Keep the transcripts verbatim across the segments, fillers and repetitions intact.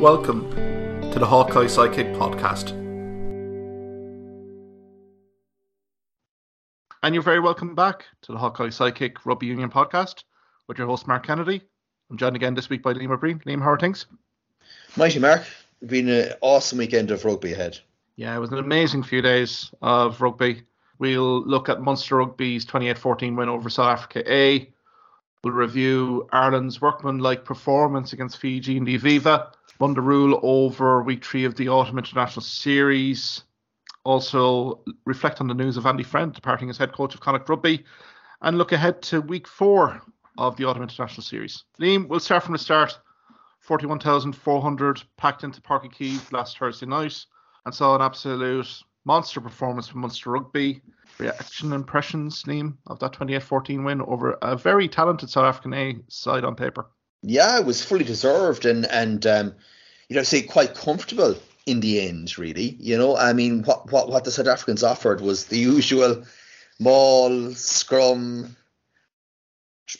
Welcome to the Hawkeye Sidekick Podcast. And you're very welcome back to the Hawkeye Sidekick Rugby Union Podcast with your host, Mark Kennedy. I'm joined again this week by Liam O'Brien. Liam, how are things? Mighty, Mark. It's been an awesome weekend of rugby ahead. Yeah, it was an amazing few days of rugby. We'll look at Munster Rugby's twenty-eight fourteen win over South Africa A. We'll review Ireland's workmanlike performance against Fiji in the Aviva. Won the rule over week three of the Autumn International Series. Also reflect on the news of Andy Friend departing as head coach of Connacht Rugby. And look ahead to week four of the Autumn International Series. Liam, we'll start from the start. forty-one thousand four hundred packed into Páirc Uí Chaoimh last Thursday night. And saw an absolute monster performance from Munster Rugby. Reaction impressions, Liam, of that twenty-eight fourteen win over a very talented South African A side on paper? Yeah, it was fully deserved and, and um, you'd have to say quite comfortable in the end, really. You know, I mean, what, what, what the South Africans offered was the usual maul, scrum,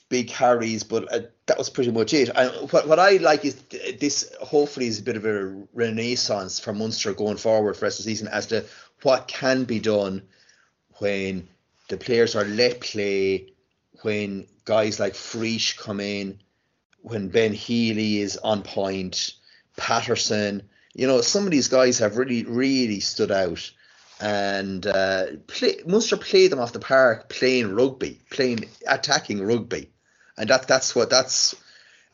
big harries, but uh, that was pretty much it. I, what, what I like is this hopefully is a bit of a renaissance for Munster going forward for the rest of the season as to what can be done when the players are let play, when guys like Frisch come in, when Ben Healy is on point, Patterson, you know, some of these guys have really, really stood out. And uh, play, Munster played them off the park playing rugby, playing attacking rugby. And that that's what that's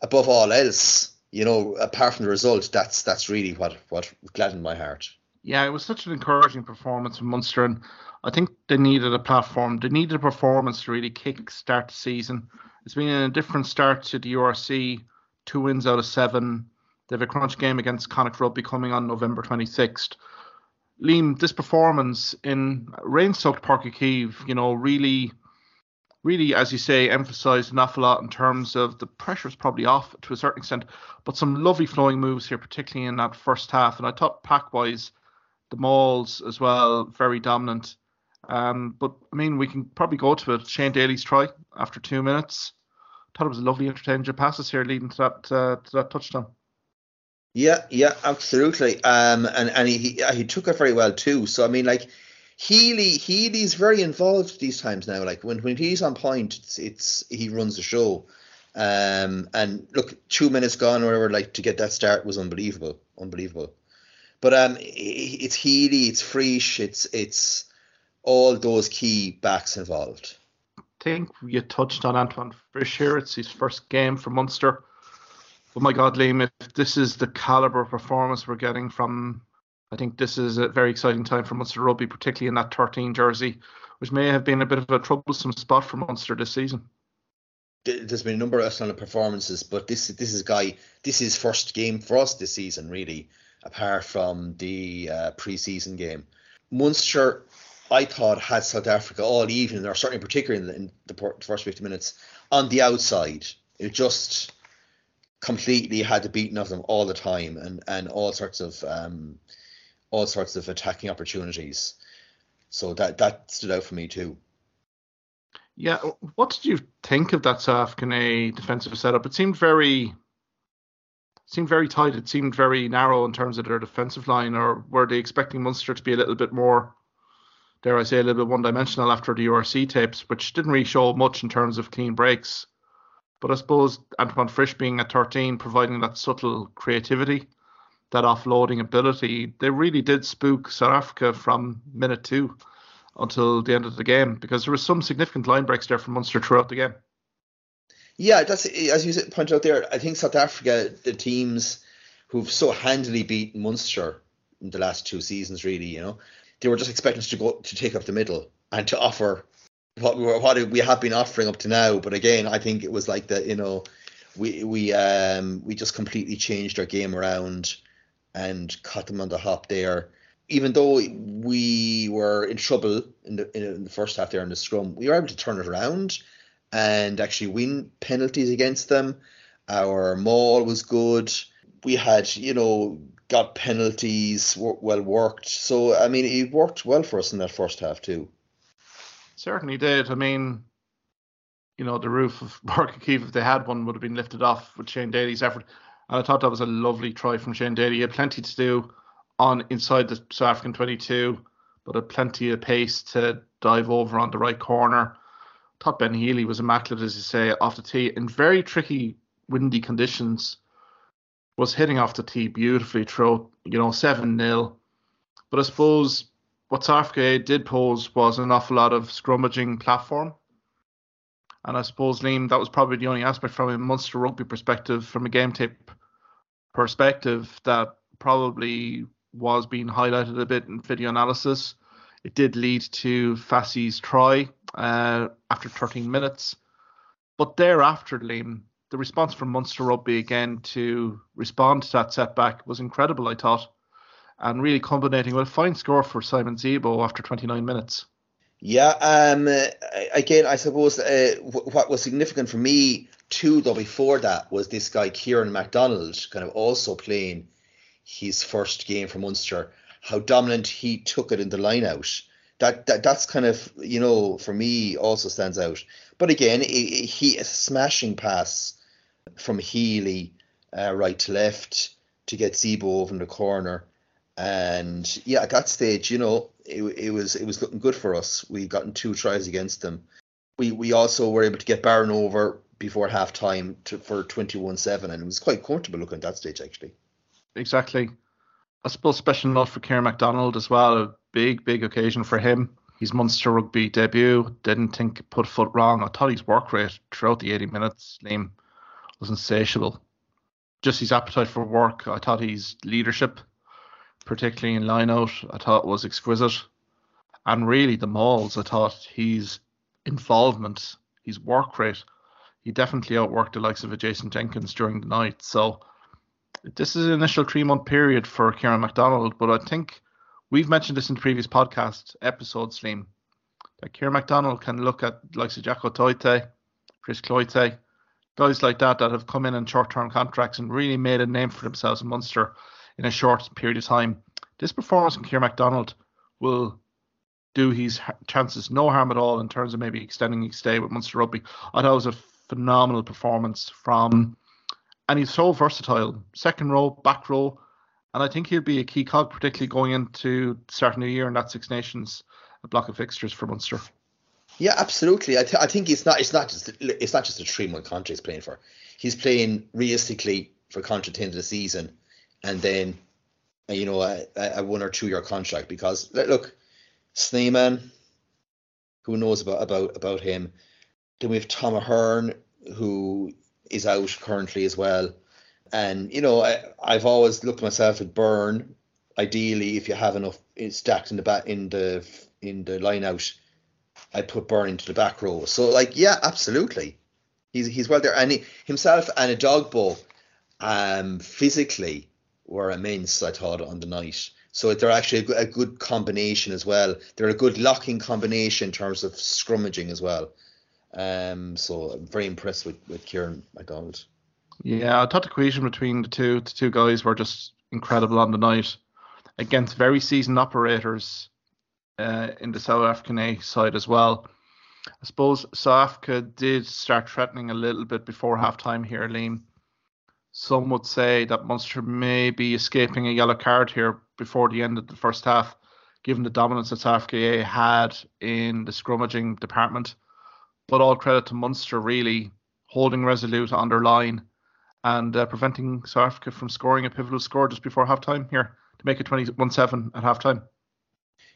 above all else, you know, apart from the result, that's that's really what, what gladdened my heart. Yeah, it was such an encouraging performance from Munster, and I think they needed a platform. They needed a performance to really kick-start the season. It's been a different start to the U R C, two wins out of seven. They have a crunch game against Connacht Rugby coming on November twenty-sixth. Liam, this performance in rain-soaked Páirc Uí Chaoimh, you know, really, really, as you say, emphasised an awful lot in terms of the pressure's probably off to a certain extent, but some lovely flowing moves here, particularly in that first half. And I thought pack-wise, the mauls as well, very dominant. Um, but, I mean, we can probably go to it. Shane Daly's try after two minutes. Thought it was a lovely interchange of passes here leading to that uh, to that touchdown. Yeah, yeah, absolutely. Um, and, and he, he he took it very well too. So, I mean, like, Healy Healy's very involved these times now. Like, when, when he's on point, it's, it's he runs the show. Um, and, look, two minutes gone or whatever, like, to get that start was unbelievable. Unbelievable. But um, it's Healy, it's Frisch, it's it's all those key backs involved. I think you touched on Antoine Frisch here. It's his first game for Munster. But my God, Liam, if this is the calibre of performance we're getting from, I think this is a very exciting time for Munster Rugby, particularly in that thirteen jersey, which may have been a bit of a troublesome spot for Munster this season. There's been a number of excellent performances, but this this is guy. This is first game for us this season, really. Apart from the uh, pre-season game, Munster, I thought, had South Africa all evening, or certainly particularly in the, in the first fifty minutes, on the outside. It just completely had the beating of them all the time, and, and all sorts of um, all sorts of attacking opportunities. So that that stood out for me too. Yeah, what did you think of that South African A defensive setup? It seemed very. Seemed very tight. It seemed very narrow in terms of their defensive line. Or were they expecting Munster to be a little bit more, dare I say, a little bit one-dimensional after the U R C tapes, which didn't really show much in terms of clean breaks? But I suppose Antoine Frisch being at thirteen, providing that subtle creativity, that offloading ability, they really did spook South Africa from minute two until the end of the game, because there were some significant line breaks there from Munster throughout the game. Yeah, that's as you pointed out there. I think South Africa, the teams who've so handily beaten Munster in the last two seasons, really, you know, they were just expecting us to go to take up the middle and to offer what we were, what we have been offering up to now. But again, I think it was like that, you know, we we um we just completely changed our game around and caught them on the hop there. Even though we were in trouble in the in the first half there in the scrum, we were able to turn it around and actually win penalties against them. Our maul was good. We had, you know, got penalties, w- well worked. So, I mean, it worked well for us in that first half too. Certainly did. I mean, you know, the roof of Páirc Uí Chaoimh, if they had one, would have been lifted off with Shane Daly's effort. And I thought that was a lovely try from Shane Daly. He had plenty to do on inside the South African twenty-two, but had plenty of pace to dive over on the right corner. I thought Ben Healy was immaculate, as you say, off the tee in very tricky, windy conditions. Was hitting off the tee beautifully through, you know, seven nil. But I suppose what South Africa did pose was an awful lot of scrummaging platform. And I suppose, Liam, that was probably the only aspect from a Munster Rugby perspective, from a game tape perspective, that probably was being highlighted a bit in video analysis. It did lead to Fassey's try uh, after thirteen minutes. But thereafter, Liam, the response from Munster Rugby again to respond to that setback was incredible, I thought, and really culminating with a fine score for Simon Zebo after twenty-nine minutes. Yeah, um, again, I suppose uh, what was significant for me too, though, before that was this guy Kieran McDonald kind of also playing his first game for Munster, how dominant he took it in the line-out. That, that that's kind of, you know, for me also stands out. But again, it, it, he a smashing pass from Healy uh, right to left to get Zebo over in the corner. And yeah, at that stage, you know, it, it was it was looking good for us. We've gotten two tries against them. We we also were able to get Byrne over before half time to, for twenty-one seven, and it was quite comfortable looking at that stage, actually. Exactly. I suppose special note for Kieran McDonald as well. A big, big occasion for him. His Munster Rugby debut. Didn't think put foot wrong. I thought his work rate throughout the eighty minutes, Liam, was insatiable. Just his appetite for work. I thought his leadership, particularly in line-out, I thought was exquisite. And really the mauls, I thought his involvement, his work rate, he definitely outworked the likes of a Jason Jenkins during the night. So this is an initial three-month period for Kieran McDonald, but I think we've mentioned this in previous podcast episodes, Liam, that Kieran McDonald can look at likes of Jaco Toite, Chris Cloite, guys like that that have come in on short-term contracts and really made a name for themselves in Munster in a short period of time. This performance from Kieran McDonald will do his chances no harm at all in terms of maybe extending his stay with Munster Rugby. I thought it was a phenomenal performance from... And he's so versatile, second row, back row. And I think he'll be a key cog, particularly going into starting the year in that Six Nations block of fixtures for Munster. Yeah, absolutely. I, th- I think it's not it's not just it's not just a three-month contract he's playing for. He's playing realistically for contract at the end of the season, and then, you know, a, a one or two-year contract. Because look, Sneeman, who knows about about about him? Then we have Tom Ahern, who is out currently as well. And, you know, I, I've always looked myself at Byrne. Ideally, if you have enough stacked in the back, in the in the line out, I put Byrne into the back row. So, like, yeah, absolutely, he's he's well there. And he, himself and a Adogbo, um, physically were immense, I thought, on the night. So they're actually a, a good combination as well. They're a good locking combination in terms of scrummaging as well. Um, so I'm very impressed with, with Kieran McDonald. Yeah, I thought the cohesion between the two the two guys were just incredible on the night against very seasoned operators uh, in the South African A side as well. I suppose South Africa did start threatening a little bit before half-time here, Liam. Some would say that Munster may be escaping a yellow card here before the end of the first half, given the dominance that South Africa A had in the scrummaging department. But all credit to Munster, really, holding resolute on their line and uh, preventing South Africa from scoring a pivotal score just before half-time here to make it twenty-one seven at half-time.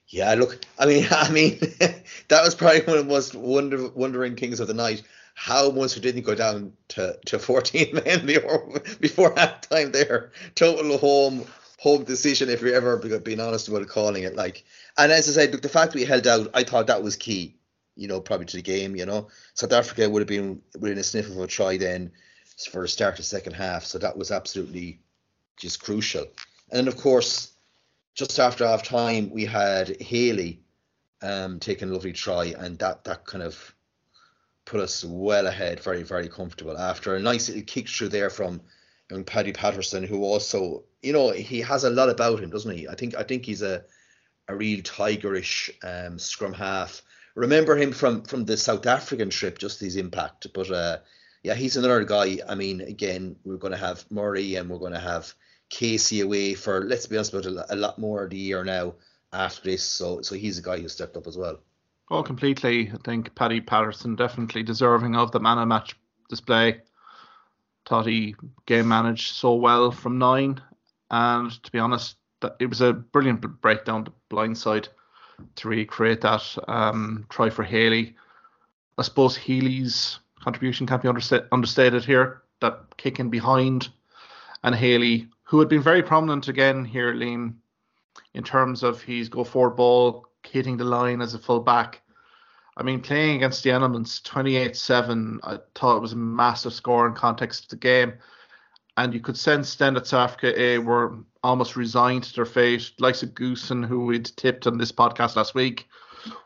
Yeah, look, I mean, I mean, that was probably one of the most wonder, wondering things of the night, how Munster didn't go down to, to fourteen men before, before half-time there. Total home home decision, if you're ever being honest about calling it. Like, and as I said, look, the fact we held out, I thought that was key, you know, probably to the game, you know. South Africa would have been within a sniff of a try then for a start of second half. So that was absolutely just crucial. And of course, just after half time, we had Healy um, taking a lovely try. And that, that kind of put us well ahead, very, very comfortable. After a nice little kick through there from young Paddy Patterson, who also, you know, he has a lot about him, doesn't he? I think I think he's a, a real tigerish um, scrum half. Remember him from, from the South African trip, just his impact. But, uh, yeah, he's another guy. I mean, again, we're going to have Murray and we're going to have Casey away for, let's be honest about it, a lot more of the year now after this. So, so he's a guy who stepped up as well. Oh, completely. I think Paddy Patterson definitely deserving of the man of match display. Thought he game managed so well from nine. And to be honest, that it was a brilliant breakdown to blindside to recreate that um, try for Healy. I suppose Healy's contribution can't be understa- understated here. That kick in behind, and Healy, who had been very prominent again here, Liam, in terms of his go-forward ball, hitting the line as a full-back. I mean, playing against the elements, twenty-eight seven, I thought it was a massive score in context of the game. And you could sense then that South Africa A were almost resigned to their fate. Likes of Goosen, who we'd tipped on this podcast last week,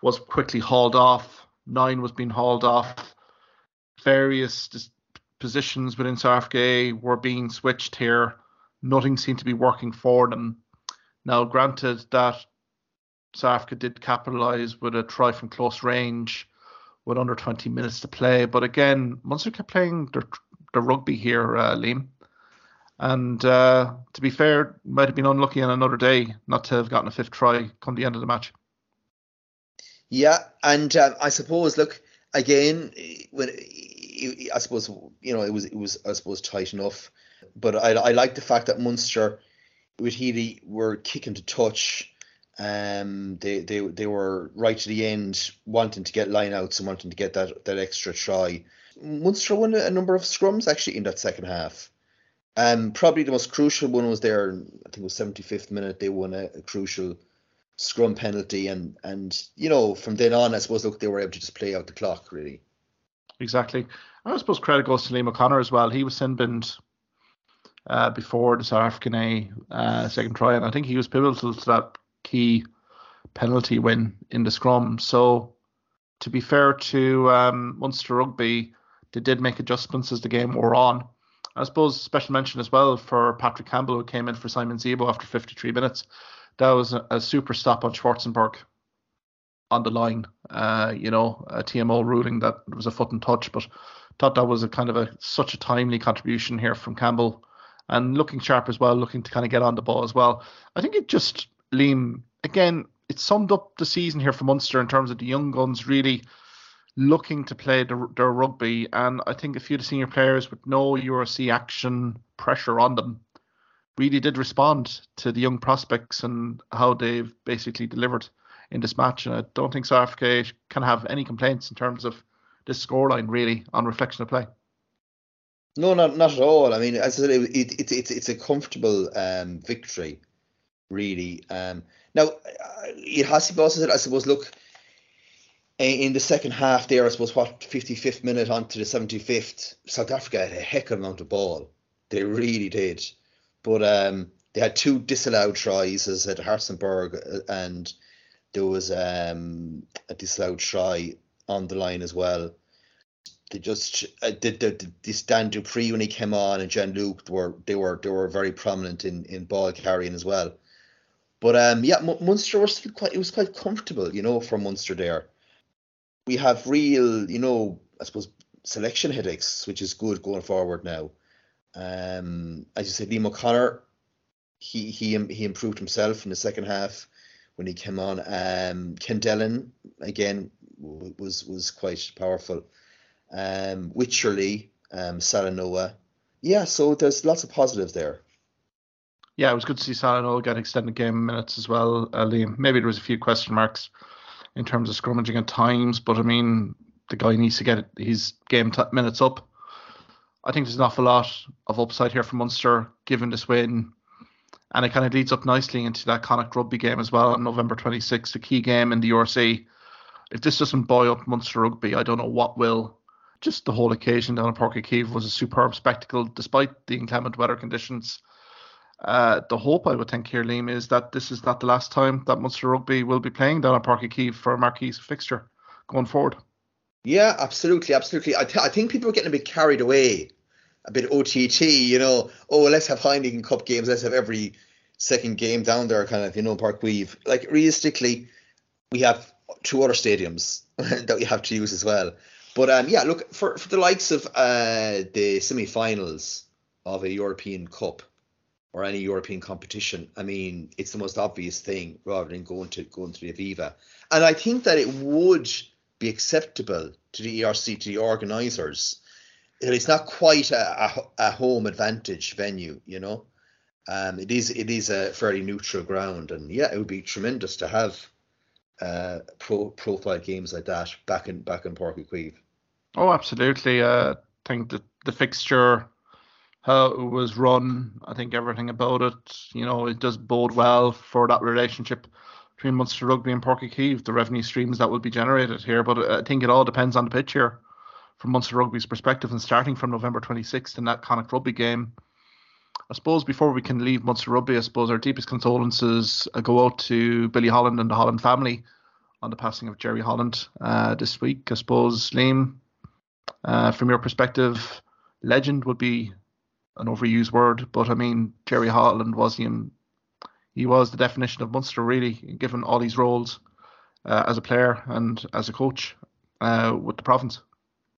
was quickly hauled off. Nine was being hauled off. Various dis- positions within South Africa A were being switched here. Nothing seemed to be working for them. Now, granted that South Africa did capitalise with a try from close range with under twenty minutes to play. But again, Munster kept playing their, their rugby here, uh, Liam. And uh, to be fair, might have been unlucky on another day not to have gotten a fifth try come the end of the match. Yeah, and uh, I suppose, look, again, when I suppose, you know, it was, it was I suppose, tight enough. But I, I like the fact that Munster, with Healy, were kicking to touch. Um, they, they they were right to the end, wanting to get line outs and wanting to get that, that extra try. Munster won a number of scrums actually in that second half. Um, probably the most crucial one was there, I think it was seventy-fifth minute. They won a, a crucial scrum penalty, and and you know, from then on, I suppose, look, they were able to just play out the clock really. Exactly. I suppose credit goes to Liam O'Connor as well. He was sin-binned uh, before the South African A uh, second try, and I think he was pivotal to that key penalty win in the scrum. So to be fair to um, Munster Rugby, they did make adjustments as the game wore on. I suppose special mention as well for Patrick Campbell, who came in for Simon Zebo after fifty-three minutes. That was a, a super stop on Schwarzenberg on the line. Uh, you know, a T M O ruling that it was a foot and touch, but thought that was a kind of a such a timely contribution here from Campbell, and looking sharp as well, looking to kind of get on the ball as well. I think it just, Liam, again, it summed up the season here for Munster in terms of the young guns really looking to play the, their rugby. And I think a few of the senior players with no U R C action pressure on them really did respond to the young prospects and how they've basically delivered in this match. And I don't think South Africa can have any complaints in terms of this scoreline really on reflection of play. No, not not at all. I mean, as I said, it, it, it, it, it's a comfortable um, victory. Really. Um, now, it has to be also said, I suppose, look, in the second half there, I suppose, what, fifty-fifth minute onto the seventy-fifth, South Africa had a heck of an amount of ball. They really did. But um, they had two disallowed tries, as at Hartzenberg, and there was um, a disallowed try on the line as well. They just uh, did the, the, this Dan Dupree when he came on, and Jean-Luc were they were they were very prominent in, in ball carrying as well. But um, yeah, M- Munster was still quite, it was quite comfortable, you know, for Munster there. We have real, you know, I suppose, selection headaches, which is good going forward now. Um, as you said, Liam O'Connor, he he he improved himself in the second half when he came on. Um, Ken Dellin again w- was was quite powerful. Um, Witcherly, um, Salanoa, yeah. So there's lots of positives there. Yeah, it was good to see Salanoa get extended game minutes as well, uh, Liam. Maybe there was a few question marks in terms of scrummaging at times, but I mean, the guy needs to get his game t- minutes up. I think there's an awful lot of upside here for Munster, given this win. And it kind of leads up nicely into that Connacht Rugby game as well on November twenty-sixth, a key game in the U R C. If this doesn't buoy up Munster Rugby, I don't know what will. Just the whole occasion down at Páirc Uí Chaoimh was a superb spectacle, despite the inclement weather conditions. Uh, the hope, I would think here, Liam, is that this is not the last time that Munster Rugby will be playing down at Páirc Uí Chaoimh for a marquee fixture going forward. Yeah, absolutely, absolutely. I, th- I think people are getting a bit carried away, a bit O T T, you know. Oh, let's have Heineken Cup games, let's have every second game down there, kind of, you know, Páirc Uí Chaoimh. Like, realistically, we have two other stadiums that we have to use as well. But um, yeah, look, for, for the likes of uh, the semi-finals of a European Cup or any European competition, I mean, it's the most obvious thing rather than going to going to the Aviva. And I think that it would be acceptable to the E R C, to the organisers, that it's not quite a, a, a home advantage venue, you know. Um, it is it is a fairly neutral ground, and yeah, it would be tremendous to have uh, pro profile games like that back in back in Páirc Uí Chaoimh. Oh, absolutely. Uh, I think that the fixture, how it was run, I think everything about it, you know, it does bode well for that relationship between Munster Rugby and Páirc Uí Chaoimh, the revenue streams that will be generated here. But I think it all depends on the pitch here from Munster Rugby's perspective, and starting from November twenty-sixth in that Connacht Rugby game. I suppose before we can leave Munster Rugby, I suppose our deepest condolences go out to Billy Holland and the Holland family on the passing of Jerry Holland uh, this week. I suppose, Liam, uh, from your perspective, legend would be an overused word, but I mean, Jerry Holland was him. He was the definition of Munster, really, given all his roles uh, as a player and as a coach uh, with the province.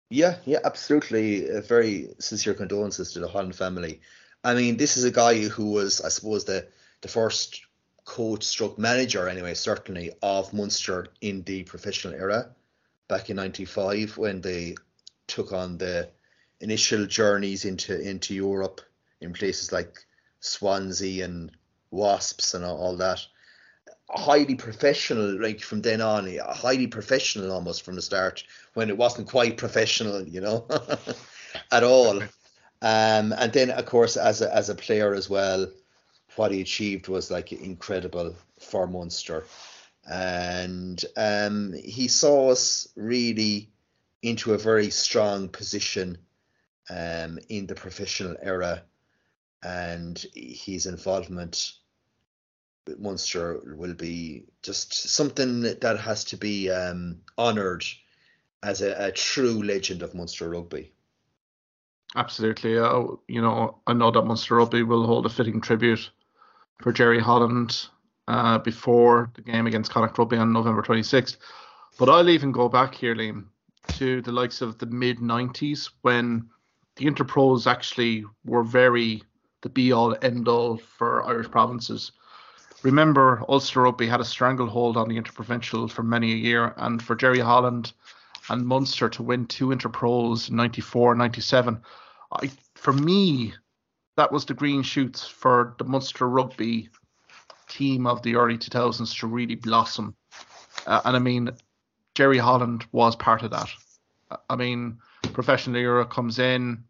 Yeah, yeah, absolutely. Uh, very sincere condolences to the Holland family. I mean, this is a guy who was, I suppose, the, the first coach stroke manager, anyway, certainly, of Munster in the professional era back in ninety-five, when they took on the initial journeys into, into Europe in places like Swansea and Wasps and all, all that. Highly professional, like from then on, highly professional almost from the start, when it wasn't quite professional, you know, at all. Um, and then, of course, as a, as a player as well, what he achieved was like incredible for Munster. And um, he saw us really into a very strong position um, in the professional era, and his involvement with Munster will be just something that has to be um, honoured as a, a true legend of Munster Rugby. Absolutely. Uh, you know, I know that Munster Rugby will hold a fitting tribute for Jerry Holland uh, before the game against Connacht Rugby on November twenty-sixth. But I'll even go back here, Liam, to the likes of the mid nineties, when the Interpros actually were very the be-all, end-all for Irish provinces. Remember, Ulster Rugby had a stranglehold on the Interprovincial for many a year, and for Jerry Holland and Munster to win two Interpros in ninety-four and ninety-seven, I, for me, that was the green shoots for the Munster Rugby team of the early two thousands to really blossom. Uh, and I mean, Jerry Holland was part of that. I mean, professional era comes in,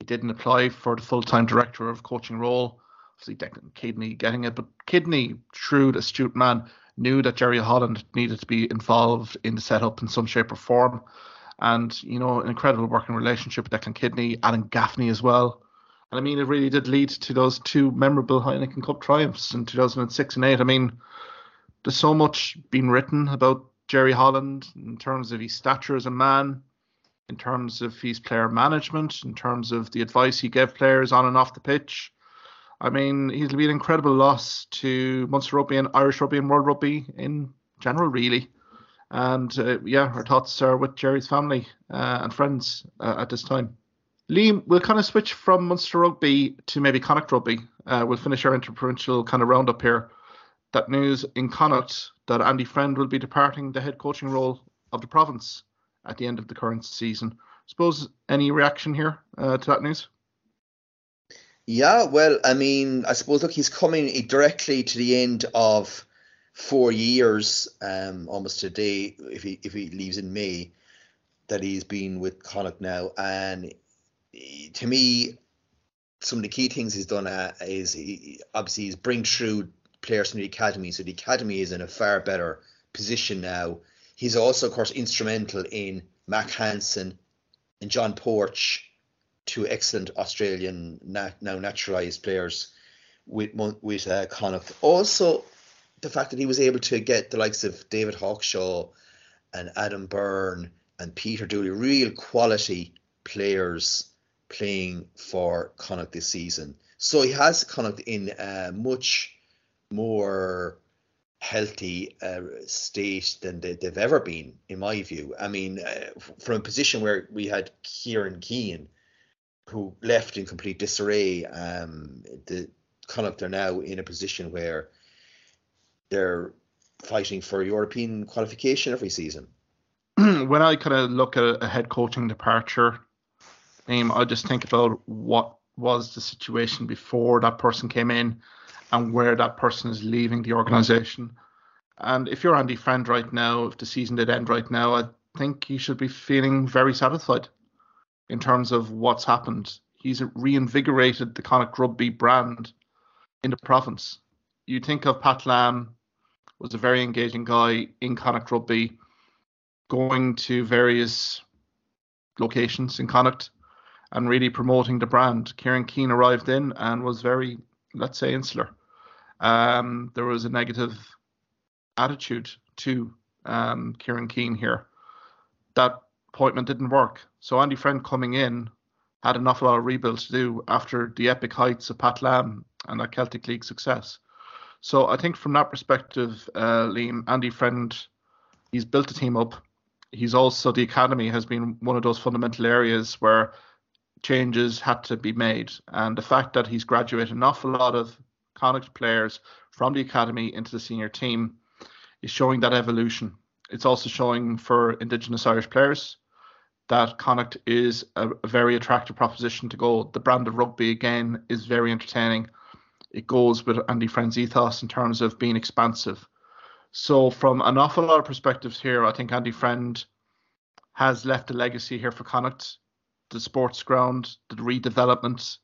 he didn't apply for the full-time director of coaching role. Obviously, Declan Kidney getting it, but Kidney, shrewd, astute man, knew that Jerry Holland needed to be involved in the setup in some shape or form. And, you know, an incredible working relationship with Declan Kidney, Alan Gaffney as well. And I mean, it really did lead to those two memorable Heineken Cup triumphs in two thousand six and eight. I mean, there's so much been written about Jerry Holland in terms of his stature as a man, in terms of his player management, in terms of the advice he gave players on and off the pitch. I mean, he'll be an incredible loss to Munster Rugby and Irish Rugby and World Rugby in general, really. And uh, yeah, our thoughts are with Jerry's family uh, and friends uh, at this time. Liam, we'll kind of switch from Munster Rugby to maybe Connacht Rugby. Uh, we'll finish our interprovincial kind of roundup here. That news in Connacht that Andy Friend will be departing the head coaching role of the province at the end of the current season. I suppose any reaction here uh, to that news? Yeah, well, I mean, I suppose, look, he's coming directly to the end of four years, um, almost today, if he if he leaves in May, that he's been with Connacht now. And to me, some of the key things he's done uh, is he, obviously he's bring through players from the academy. So the academy is in a far better position now. He's also, of course, instrumental in Mack Hansen and John Porch, two excellent Australian nat- now naturalised players with with uh, Connacht. Also, the fact that he was able to get the likes of David Hawkshaw and Adam Byrne and Peter Dooley, real quality players playing for Connacht this season. So he has Connacht in a much more healthy uh, state than they, they've ever been, in my view. I mean, uh, from a position where we had Kieran Keane, who left in complete disarray, um, the Connacht are now in a position where they're fighting for European qualification every season. When I kind of look at a head coaching departure, um, I just think about what was the situation before that person came in and where that person is leaving the organisation. And if you're Andy Friend right now, if the season did end right now, I think you should be feeling very satisfied in terms of what's happened. He's reinvigorated the Connacht Rugby brand in the province. You think of Pat Lam, was a very engaging guy in Connacht Rugby, going to various locations in Connacht and really promoting the brand. Kieran Keane arrived in and was very, let's say, insular. Um, there was a negative attitude to um, Kieran Keane here. That appointment didn't work. So Andy Friend coming in had an awful lot of rebuilds to do after the epic heights of Pat Lam and that Celtic League success. So I think from that perspective, uh, Liam, Andy Friend, he's built a team up. He's also, the academy has been one of those fundamental areas where changes had to be made. And the fact that he's graduated an awful lot of Connacht players from the academy into the senior team is showing that evolution. It's also showing for Indigenous Irish players that Connacht is a, a very attractive proposition to go. The brand of rugby, again, is very entertaining. It goes with Andy Friend's ethos in terms of being expansive. So from an awful lot of perspectives here, I think Andy Friend has left a legacy here for Connacht. The sports ground, the redevelopment,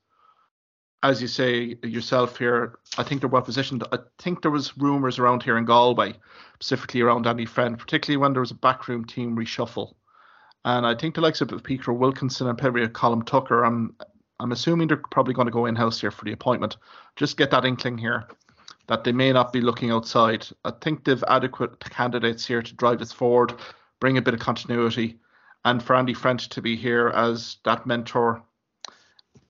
as you say yourself here, I think they're well positioned. I think there was rumours around here in Galway, specifically around Andy Friend, particularly when there was a backroom team reshuffle. And I think the likes of Peter Wilkinson and probably Colm Tucker, I'm, I'm assuming they're probably going to go in-house here for the appointment. Just get that inkling here that they may not be looking outside. I think they've adequate candidates here to drive this forward, bring a bit of continuity, and for Andy Friend to be here as that mentor.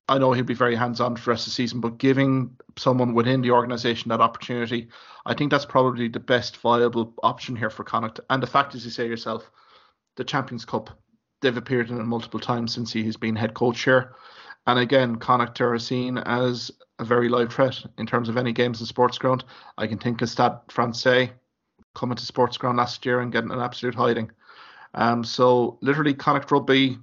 I know he'll be very hands-on for the rest of the season, but giving someone within the organisation that opportunity, I think that's probably the best viable option here for Connacht. And the fact, as you say yourself, the Champions Cup, they've appeared in it multiple times since he has been head coach here. And again, Connacht are seen as a very live threat in terms of any games in sports ground. I can think of Stade Francais coming to sports ground last year and getting an absolute hiding. Um, so literally Connacht Rugby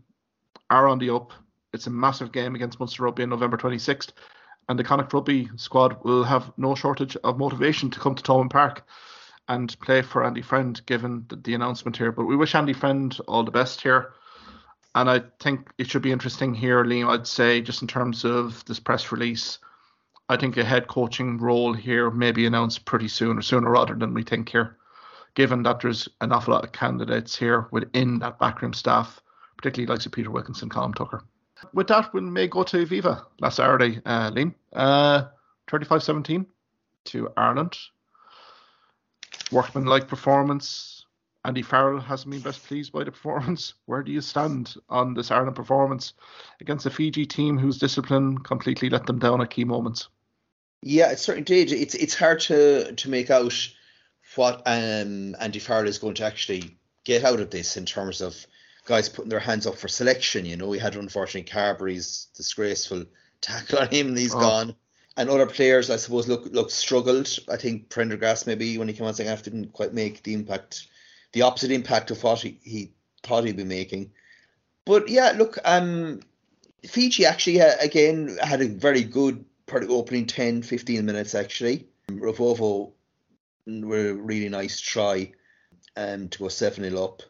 are on the up. It's a massive game against Munster Rugby on November twenty-sixth. And the Connacht Rugby squad will have no shortage of motivation to come to Thomond Park and play for Andy Friend, given the, the announcement here. But we wish Andy Friend all the best here. And I think it should be interesting here, Liam, I'd say, just in terms of this press release, I think a head coaching role here may be announced pretty soon, or sooner rather than we think here, given that there's an awful lot of candidates here within that backroom staff, particularly likes of Peter Wilkinson, Colm Tucker. With that, we may go to Aviva last Saturday, uh, Liam, uh, thirty-five seventeen to Ireland. Workman-like performance. Andy Farrell hasn't been best pleased by the performance. Where do you stand on this Ireland performance against a Fiji team whose discipline completely let them down at key moments? Yeah, it certainly did. It's it's hard to, to make out what um, Andy Farrell is going to actually get out of this in terms of guys putting their hands up for selection. You know, we had, unfortunately, Carberry's disgraceful tackle on him and he's oh. gone. And other players, I suppose, look, look struggled. I think Prendergast, maybe, when he came on second half, didn't quite make the impact... the opposite impact of what he, he thought he'd be making. But yeah, look, um, Fiji actually, uh, again, had a very good opening ten, fifteen minutes, actually. Ravovo were a really nice try um, to go seven nil up.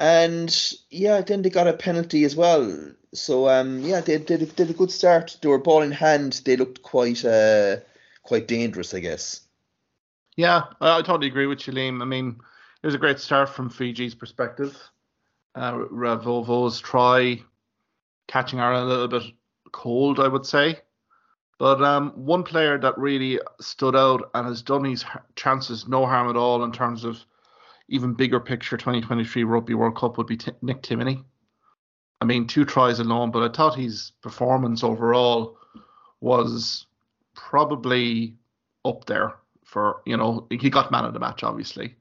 And yeah, then they got a penalty as well. So um, yeah, they did a, did a good start. They were ball in hand. They looked quite uh, quite dangerous, I guess. Yeah, I totally agree with you, Liam. I mean... it was a great start from Fiji's perspective. Uh, Ravovo's try, catching Ireland a little bit cold, I would say. But um, one player that really stood out and has done his chances no harm at all in terms of even bigger picture twenty twenty-three Rugby World Cup would be T- Nick Timoney. I mean, two tries alone, but I thought his performance overall was probably up there for, you know, he got man of the match, obviously.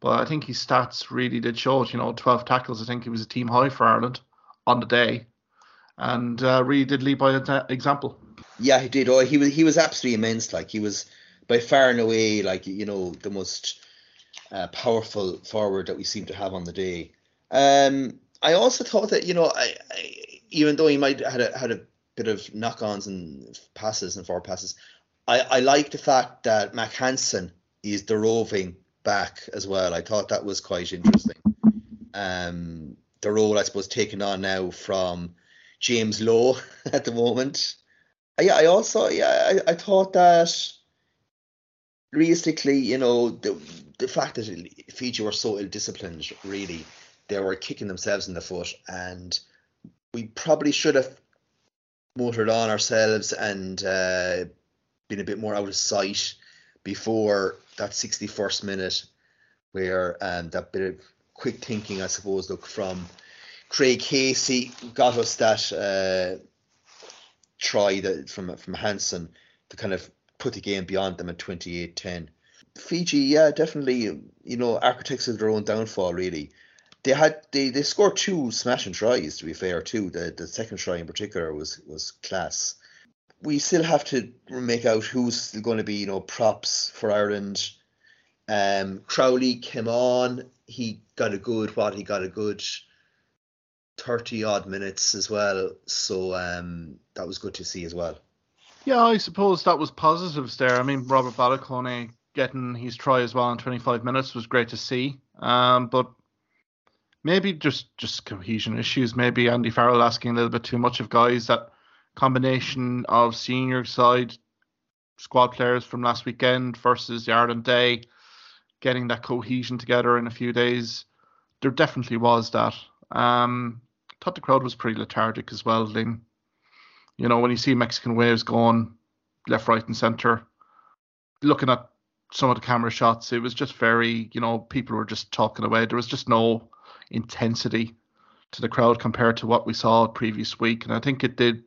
But I think his stats really did show it, you know, twelve tackles. I think he was a team high for Ireland on the day, and uh, really did lead by example. Yeah, he did. Oh, he was he was absolutely immense. Like, he was by far and away, like, you know, the most uh, powerful forward that we seem to have on the day. Um, I also thought that, you know, I, I, even though he might had a, had a bit of knock-ons and passes and forward passes, I, I like the fact that Mack Hansen is the roving back as well. I thought that was quite interesting. Um, the role, I suppose, taken on now from James Lowe at the moment. Yeah, I also, yeah, I, I thought that realistically, you know, the the fact that Fiji were so ill-disciplined, really, they were kicking themselves in the foot, and we probably should have motored on ourselves and uh, been a bit more out of sight before that sixty-first minute, where um, that bit of quick thinking, I suppose, look, from Craig Casey got us that uh, try that from from Hansen to kind of put the game beyond them at twenty-eight ten. Fiji, yeah, definitely, you know, architects of their own downfall, really. They had they, they scored two smashing tries, to be fair, too. The the second try in particular was was class. We still have to make out who's going to be, you know, props for Ireland. Um, Crowley came on. He got a good what? He got a good thirty odd minutes as well. So um, that was good to see as well. Yeah, I suppose that was positives there. I mean, Robert Balakone getting his try as well in twenty-five minutes was great to see. Um, but maybe just, just cohesion issues. Maybe Andy Farrell asking a little bit too much of guys. That combination of senior side squad players from last weekend versus the Ireland day, getting that cohesion together in a few days, there definitely was that. Um, I thought the crowd was pretty lethargic as well, Liam. You know, when you see Mexican waves going left, right and centre, looking at some of the camera shots, it was just very, you know, people were just talking away. There was just no intensity to the crowd compared to what we saw previous week, and I think it did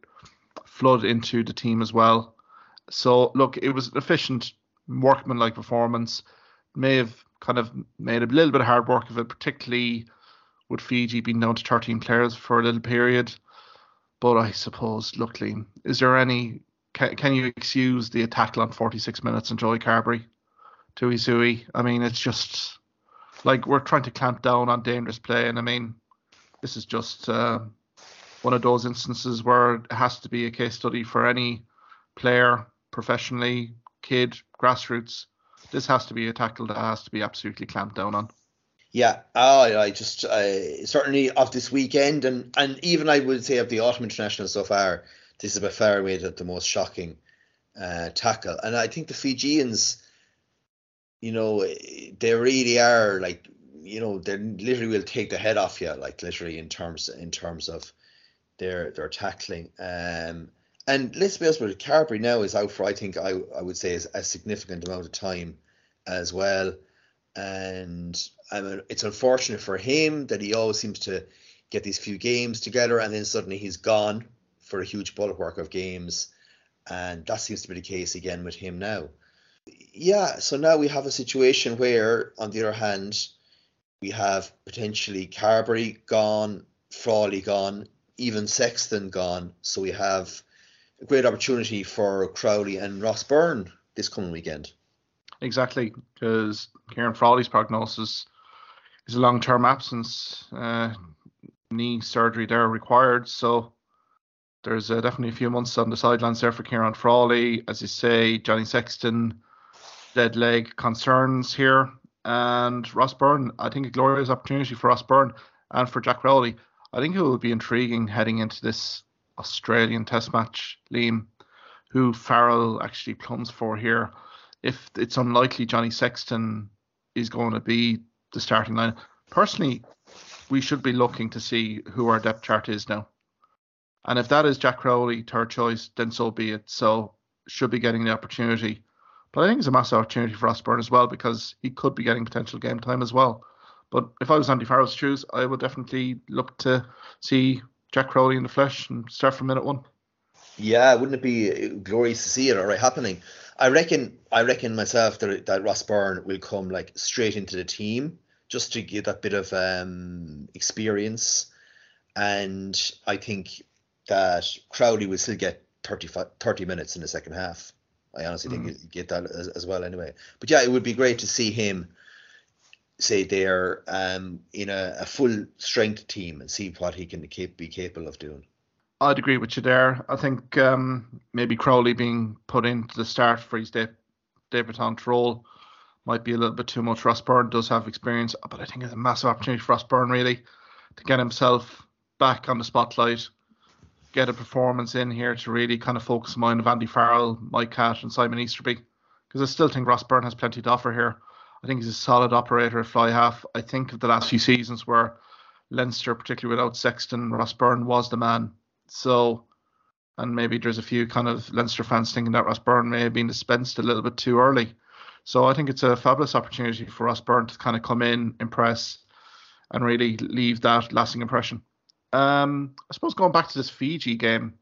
flood into the team as well. So look, it was an efficient, workmanlike performance. May have kind of made a little bit of hard work of it, particularly with Fiji being down to thirteen players for a little period. But I suppose, look, Liam, is there any can, can you excuse the attack on forty-six minutes and Joey Carberry to Izui? I mean, it's just like we're trying to clamp down on dangerous play. And I mean, this is just uh, one of those instances where it has to be a case study for any player, professionally, kid, grassroots. This has to be a tackle that has to be absolutely clamped down on. Yeah, oh, I just uh, certainly of this weekend, and, and even I would say of the Autumn International so far, this is by far away the, the most shocking uh, tackle. And I think the Fijians, you know, they really are like, you know, they literally will take the head off you, like literally in terms in terms of their their tackling. Um, and let's be honest with it, Carberry now is out for, I think I I would say, is a significant amount of time as well. And I mean, it's unfortunate for him that he always seems to get these few games together and then suddenly he's gone for a huge bulwark of games. And that seems to be the case again with him now. Yeah, so now we have a situation where, on the other hand, we have potentially Carberry gone, Frawley gone, even Sexton gone. So we have a great opportunity for Crowley and Ross Byrne this coming weekend. Exactly, because Kieran Frawley's prognosis is a long-term absence, uh, knee surgery there required. So there's uh, definitely a few months on the sidelines there for Kieran Frawley. As you say, Johnny Sexton, dead leg concerns here. And Ross Byrne, I think a glorious opportunity for Ross Byrne and for Jack Crowley. I think it will be intriguing heading into this Australian test match, Liam, who Farrell actually plums for here. If it's unlikely Johnny Sexton is going to be the starting line, personally, we should be looking to see who our depth chart is now. And if that is Jack Crowley, third choice, then so be it. So should be getting the opportunity. But I think it's a massive opportunity for Ross Byrne as well, because he could be getting potential game time as well. But if I was Andy Farrell's shoes, I would definitely look to see Jack Crowley in the flesh and start from minute one. Yeah, wouldn't it be glorious to see it already happening? I reckon I reckon myself that, that Ross Byrne will come like straight into the team just to get that bit of um, experience. And I think that Crowley will still get thirty, thirty minutes in the second half. I honestly mm. think he'll get that as, as well anyway. But yeah, it would be great to see him, say, there um, in a, a full strength team and see what he can be capable of doing. I'd agree with you there. I think um, maybe Crowley being put into the start for his de- debutant role might be a little bit too much. Ross Byrne does have experience, but I think it's a massive opportunity for Ross Byrne really to get himself back on the spotlight, get a performance in here to really kind of focus the mind of Andy Farrell, Mike Cash and Simon Easterby, because I still think Ross Byrne has plenty to offer here. I think he's a solid operator at fly half. I think of the last few seasons where Leinster, particularly without Sexton, Ross Byrne was the man. So, and maybe there's a few kind of Leinster fans thinking that Ross Byrne may have been dispensed a little bit too early. So I think it's a fabulous opportunity for Ross Byrne to kind of come in, impress, and really leave that lasting impression. Um, I suppose going back to this Fiji game,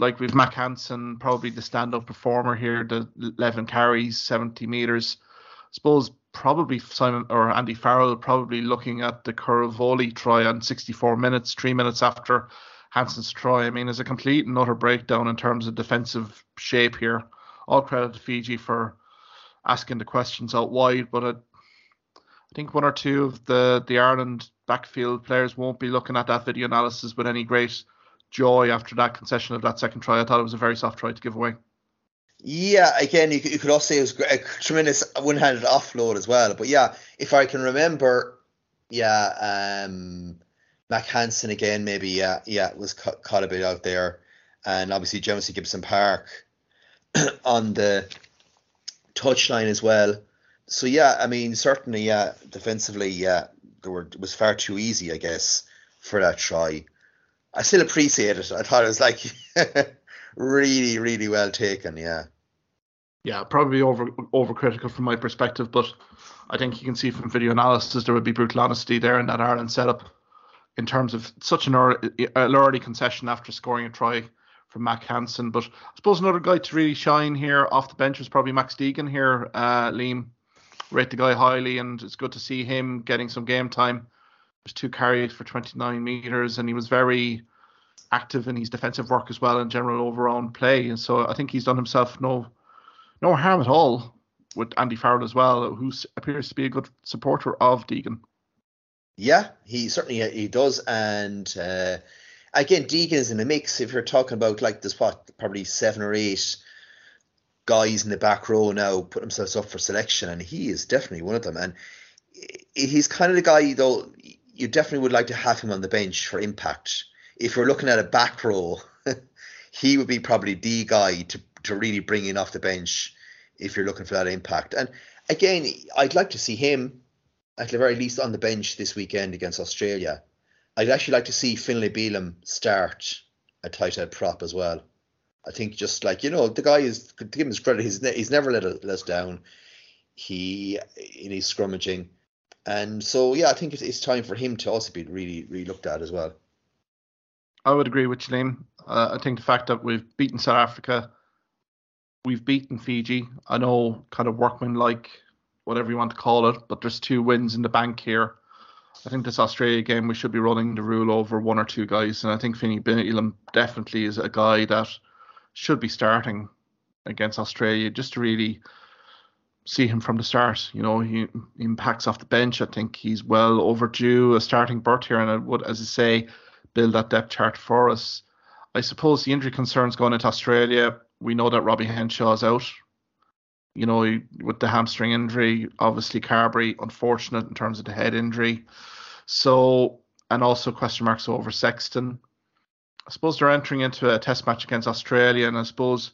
like we've Mack Hansen, probably the standout performer here, the eleven carries, seventy metres. I suppose probably Simon or Andy Farrell probably looking at the Curvoli try on sixty-four minutes, three minutes after Hansen's try. I mean, it's a complete and utter breakdown in terms of defensive shape here. All credit to Fiji for asking the questions out wide, but I, I think one or two of the, the Ireland backfield players won't be looking at that video analysis with any great joy after that concession of that second try. I thought it was a very soft try to give away. Yeah, again, you, you could also say it was a tremendous one-handed offload as well. But yeah, if I can remember, yeah, um, Mack Hansen again, maybe, yeah, yeah, was ca- caught a bit out there. And obviously, Jameson Gibson Park on the touchline as well. So yeah, I mean, certainly, yeah, defensively, yeah, there were, it was far too easy, I guess, for that try. I still appreciate it. I thought it was like... Really, really well taken, yeah. Yeah, probably over overcritical from my perspective, but I think you can see from video analysis there would be brutal honesty there in that Ireland setup in terms of such an early concession after scoring a try from Mack Hansen. But I suppose another guy to really shine here off the bench was probably Max Deegan here, uh, Liam. Rate the guy highly, and it's good to see him getting some game time. There's two carries for twenty-nine metres, and he was very... active in his defensive work as well and general overall play, and so I think he's done himself no no harm at all with Andy Farrell as well, who appears to be a good supporter of Deegan. Yeah, he certainly he does, and uh, again Deegan is in the mix. If you're talking about like this, what probably seven or eight guys in the back row now put themselves up for selection, and he is definitely one of them. And he's kind of the guy though you definitely would like to have him on the bench for impact. If we're looking at a back row, he would be probably the guy to, to really bring in off the bench if you're looking for that impact. And again, I'd like to see him at the very least on the bench this weekend against Australia. I'd actually like to see Finlay Beelum start a tight head prop as well. I think just like, you know, the guy is, to give him his credit, he's, ne- he's never let us down. He, in his scrummaging. And so, yeah, I think it's, it's time for him to also be really, really looked at as well. I would agree with you, Liam. Uh, I think the fact that we've beaten South Africa, we've beaten Fiji. I know kind of workmanlike, whatever you want to call it, but there's two wins in the bank here. I think this Australia game, we should be running the rule over one or two guys. And I think Finlay Beelum definitely is a guy that should be starting against Australia just to really see him from the start. You know, he, he impacts off the bench. I think he's well overdue a starting berth here. And I would, as I say, build that depth chart for us. I suppose the injury concerns going into Australia, we know that Robbie Henshaw's out, you know, with the hamstring injury. Obviously Carberry, unfortunate in terms of the head injury. So, and also question marks over Sexton. I suppose they're entering into a test match against Australia, and I suppose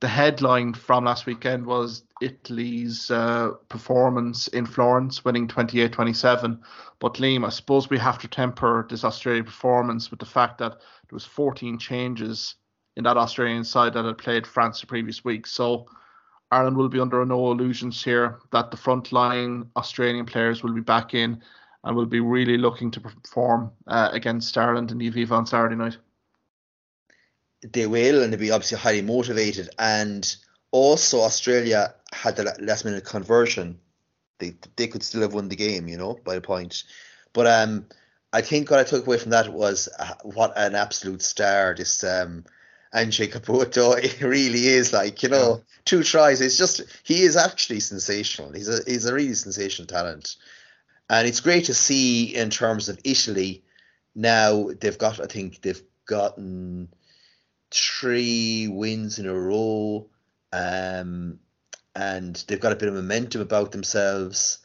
the headline from last weekend was Italy's uh, performance in Florence, winning twenty-eight twenty-seven. But Liam, I suppose we have to temper this Australia performance with the fact that there was fourteen changes in that Australian side that had played France the previous week. So Ireland will be under no illusions here that the frontline Australian players will be back in and will be really looking to perform uh, against Ireland in the Aviva on Saturday night. they will, and they'll be obviously highly motivated. And also Australia had the last minute conversion. They they could still have won the game, you know, by a point. But um, I think what I took away from that was uh, what an absolute star this um, Ange Caputo really is. Like, you know, yeah. two tries. It's just, he is actually sensational. He's a, he's a really sensational talent. And it's great to see in terms of Italy. Now they've got, I think they've gotten three wins in a row. Um, and they've got a bit of momentum about themselves,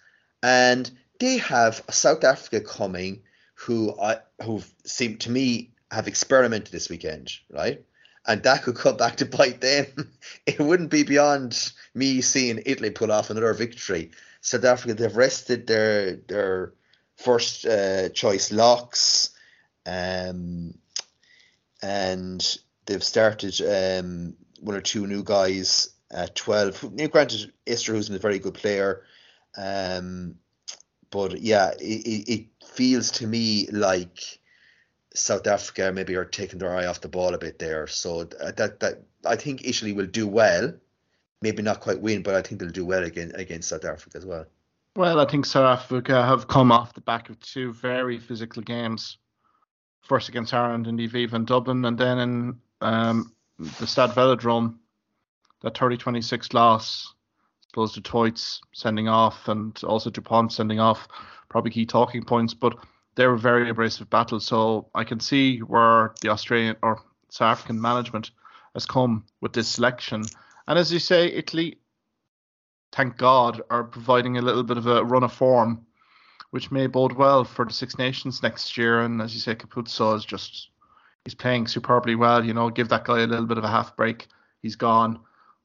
and they have South Africa coming, who I who seem to me have experimented this weekend, right? And that could come back to bite them. It wouldn't be beyond me seeing Italy pull off another victory. South Africa, they've rested their their first uh, choice locks, um, and they've started um, one or two new guys. At twelve, granted, Esterhuizen is a very good player, um, but yeah, it, it feels to me like South Africa maybe are taking their eye off the ball a bit there. So that that I think Italy will do well, maybe not quite win, but I think they'll do well again against South Africa as well. Well, I think South Africa have come off the back of two very physical games, first against Ireland in the Aviva in Dublin, and then in um, the Stade Velodrome. That thirty twenty-six loss, I suppose, to Toits sending off and also DuPont sending off, probably key talking points, but they were very abrasive battles. So I can see where the Australian or South African management has come with this selection. And as you say, Italy, thank God, are providing a little bit of a run of form, which may bode well for the Six Nations next year. And as you say, Capuzzo is just, he's playing superbly well. You know, give that guy a little bit of a half break, he's gone.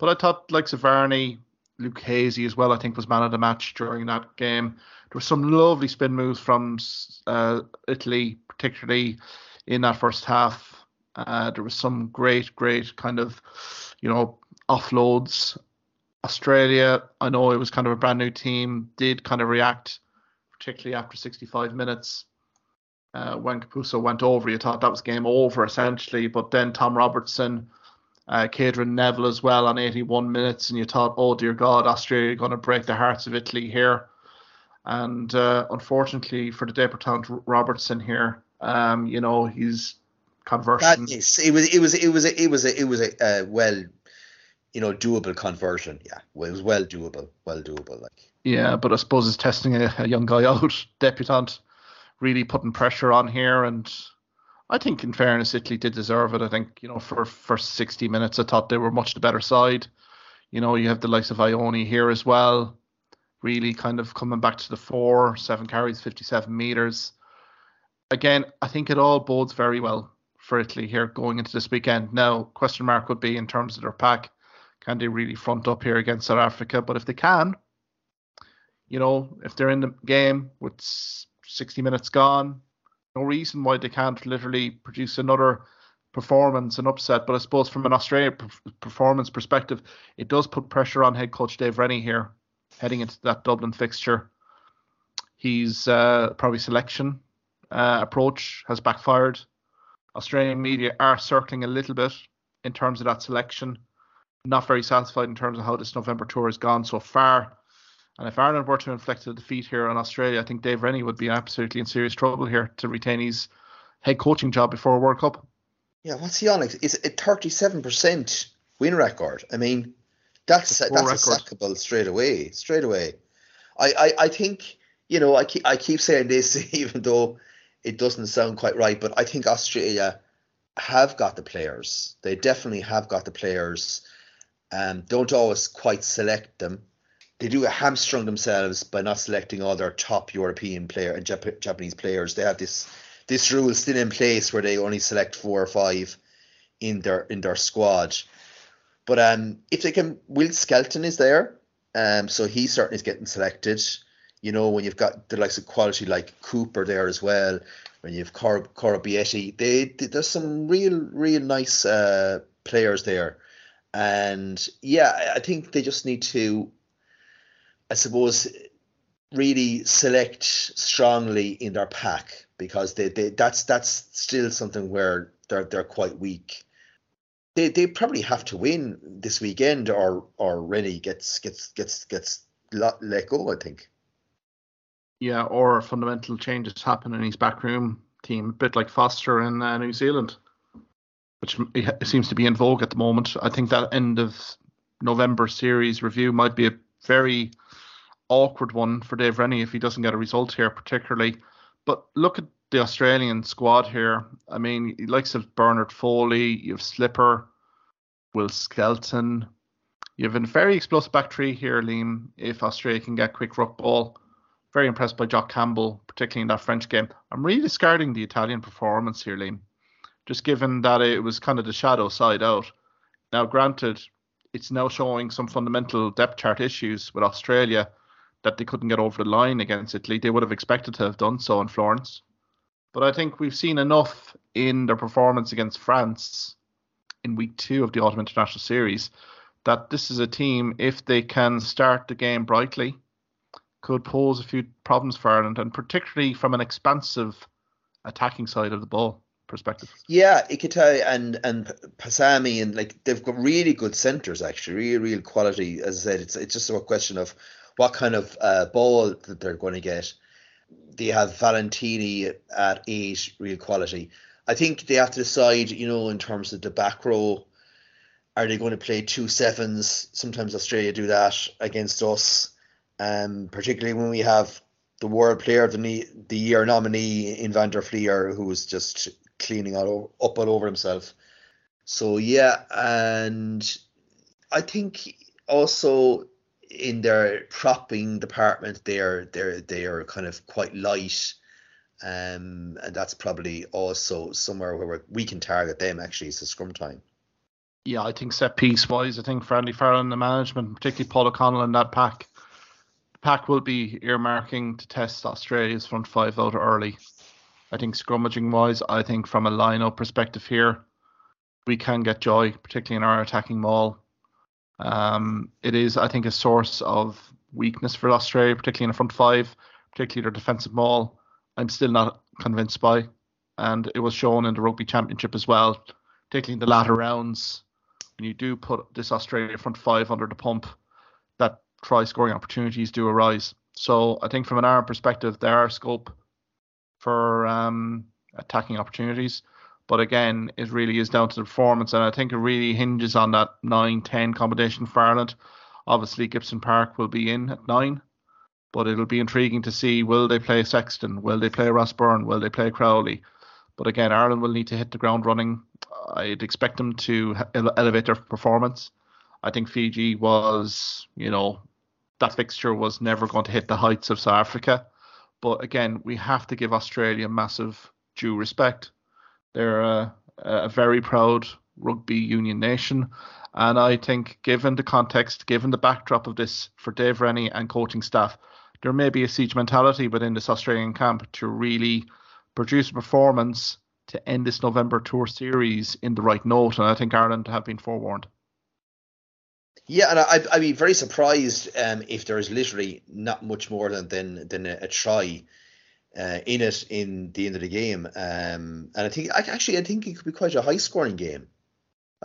But I thought like Savarni, Luke Hasey as well, I think was man of the match during that game. There were some lovely spin moves from uh, Italy, particularly in that first half. Uh, there was some great, great kind of, you know, offloads. Australia, I know it was kind of a brand new team, did kind of react, particularly after sixty-five minutes. Uh, when Capuzzo went over, you thought that was game over essentially. But then Tom Robertson... Uh, Caderin Neville as well on eighty-one minutes, and you thought, oh dear God, Australia are going to break the hearts of Italy here. And uh, unfortunately for the debutant Robertson here, um, you know, his conversion. That is, it was, it was, it was, a, it was, a, it was a uh, well, you know, doable conversion. Yeah, well, it was well doable, well doable. Like. Yeah, but I suppose it's testing a, a young guy out. Debutant really putting pressure on here, and. I think, in fairness, Italy did deserve it. I think, you know, for first sixty minutes, I thought they were much the better side. You know, you have the likes of Ioni here as well, really kind of coming back to the fore, seven carries, fifty-seven metres. Again, I think it all bodes very well for Italy here going into this weekend. Now, question mark would be in terms of their pack, can they really front up here against South Africa? But if they can, you know, if they're in the game with sixty minutes gone, no reason why they can't literally produce another performance and upset. But I suppose from an Australia performance perspective, it does put pressure on head coach Dave Rennie here, heading into that Dublin fixture. His uh, probably selection uh, approach has backfired. Australian media are circling a little bit in terms of that selection. Not very satisfied in terms of how this November tour has gone so far. And if Ireland were to inflict a defeat here on Australia, I think Dave Rennie would be absolutely in serious trouble here to retain his head coaching job before a World Cup. Yeah, what's he on? It's a thirty-seven percent win record. I mean, that's that's a sackable straight away, straight away. I, I, I think, you know, I keep, I keep saying this, even though it doesn't sound quite right, but I think Australia have got the players. They definitely have got the players. Um, don't always quite select them. They do hamstrung themselves by not selecting all their top European player and Jap- Japanese players. They have this this rule still in place where they only select four or five in their in their squad. But um, if they can, Will Skelton is there, um, so he certainly is getting selected. You know, when you've got the likes of quality like Cooper there as well, when you've Cor- Corabietti, they, they there's some real real nice uh, players there, and yeah, I think they just need to. I suppose, really select strongly in their pack because they, they that's that's still something where they're they're quite weak. they they probably have to win this weekend, or or Rennie gets gets gets gets let go, I think. Yeah, or fundamental changes happen in his backroom team, a bit like Foster in uh, New Zealand, which seems to be in vogue at the moment. I think that end of November series review might be a very awkward one for Dave Rennie if he doesn't get a result here, particularly. But look at the Australian squad here. I mean, you likes of Bernard Foley, you have Slipper, Will Skelton. You have a very explosive back three here, Liam, if Australia can get quick ruck ball. Very impressed by Jock Campbell, particularly in that French game. I'm really discarding the Italian performance here, Liam, just given that it was kind of the shadow side out. Now, granted, it's now showing some fundamental depth chart issues with Australia that they couldn't get over the line against Italy. They would have expected to have done so in Florence. But I think we've seen enough in their performance against France in week two of the Autumn International Series that this is a team, if they can start the game brightly, could pose a few problems for Ireland, and particularly from an expansive attacking side of the ball perspective. Yeah, Ikita and and Passami, and like they've got really good centres actually, real real quality. As I said, it's it's just a question of what kind of uh, ball that they're going to get. They have Valentini at eight, real quality. I think they have to decide, you know, in terms of the back row, are they going to play two sevens? Sometimes Australia do that against us, um, particularly when we have the World Player of the, the Year nominee in Van der Fleer, who was just cleaning all, up all over himself. So, yeah, and I think also in their propping department, they are they're they are kind of quite light, um, and that's probably also somewhere where we're, we can target them. Actually, it's a scrum time. Yeah, I think set piece wise, I think for Andy Farrell and the management, particularly Paul O'Connell and that pack, the pack will be earmarking to test Australia's front five out early. I think scrummaging wise, I think from a lineup perspective here, we can get joy, particularly in our attacking maul. Um, it is, I think, a source of weakness for Australia, particularly in the front five, particularly their defensive maul. I'm still not convinced by, and it was shown in the Rugby Championship as well, particularly in the latter rounds. When you do put this Australia front five under the pump, that try scoring opportunities do arise. So I think from an Ireland perspective, there are scope for um, attacking opportunities. But again, it really is down to the performance, and I think it really hinges on that nine ten combination for Ireland. Obviously, Gibson Park will be in at nine, but it'll be intriguing to see, will they play Sexton? Will they play Ross Byrne? Will they play Crowley? But again, Ireland will need to hit the ground running. I'd expect them to ele- elevate their performance. I think Fiji was, you know, that fixture was never going to hit the heights of South Africa. But again, we have to give Australia massive due respect. They're a, a very proud rugby union nation. And I think given the context, given the backdrop of this for Dave Rennie and coaching staff, there may be a siege mentality within this Australian camp to really produce a performance to end this November tour series in the right note. And I think Ireland have been forewarned. Yeah, and I, I'd be very surprised um, if there is literally not much more than, than, than a, a try Uh, in it in the end of the game, um, and I think I, actually I think it could be quite a high scoring game.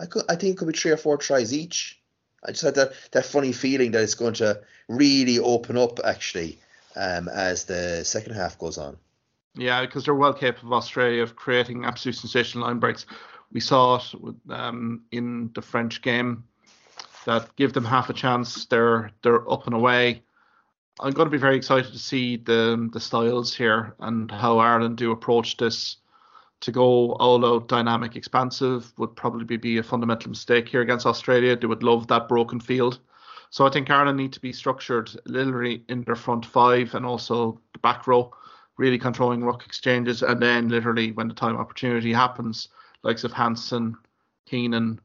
I could I think it could be three or four tries each. I just had that, that funny feeling that it's going to really open up actually um, as the second half goes on. Yeah, because they're well capable of Australia of creating absolute sensational line breaks. We saw it with, um, in the French game, that give them half a chance. They're they're up and away. I'm going to be very excited to see the the styles here and how Ireland do approach this. To go all out dynamic, expansive would probably be a fundamental mistake here against Australia. They would love that broken field. So I think Ireland need to be structured literally in their front five and also the back row, really controlling ruck exchanges. And then literally when the time opportunity happens, likes of Hansen, Keenan,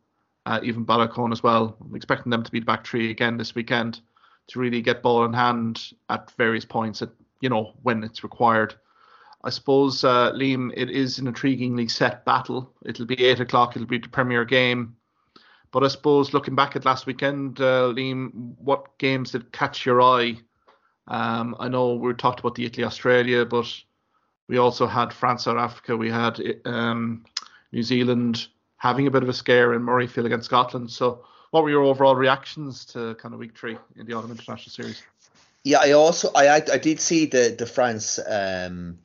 uh, even Balakon as well. I'm expecting them to be the back three again this weekend, to really get ball in hand at various points, at, you know, when it's required. I suppose, uh, Liam, it is an intriguingly set battle. It'll be eight o'clock. It'll be the premier game. But I suppose looking back at last weekend, uh, Liam, what games did catch your eye? Um, I know we talked about the Italy-Australia, but we also had France-South Africa. We had um, New Zealand having a bit of a scare in Murrayfield against Scotland. So what were your overall reactions to kind of week three in the Autumn International Series? Yeah, I also I I did see the the France um,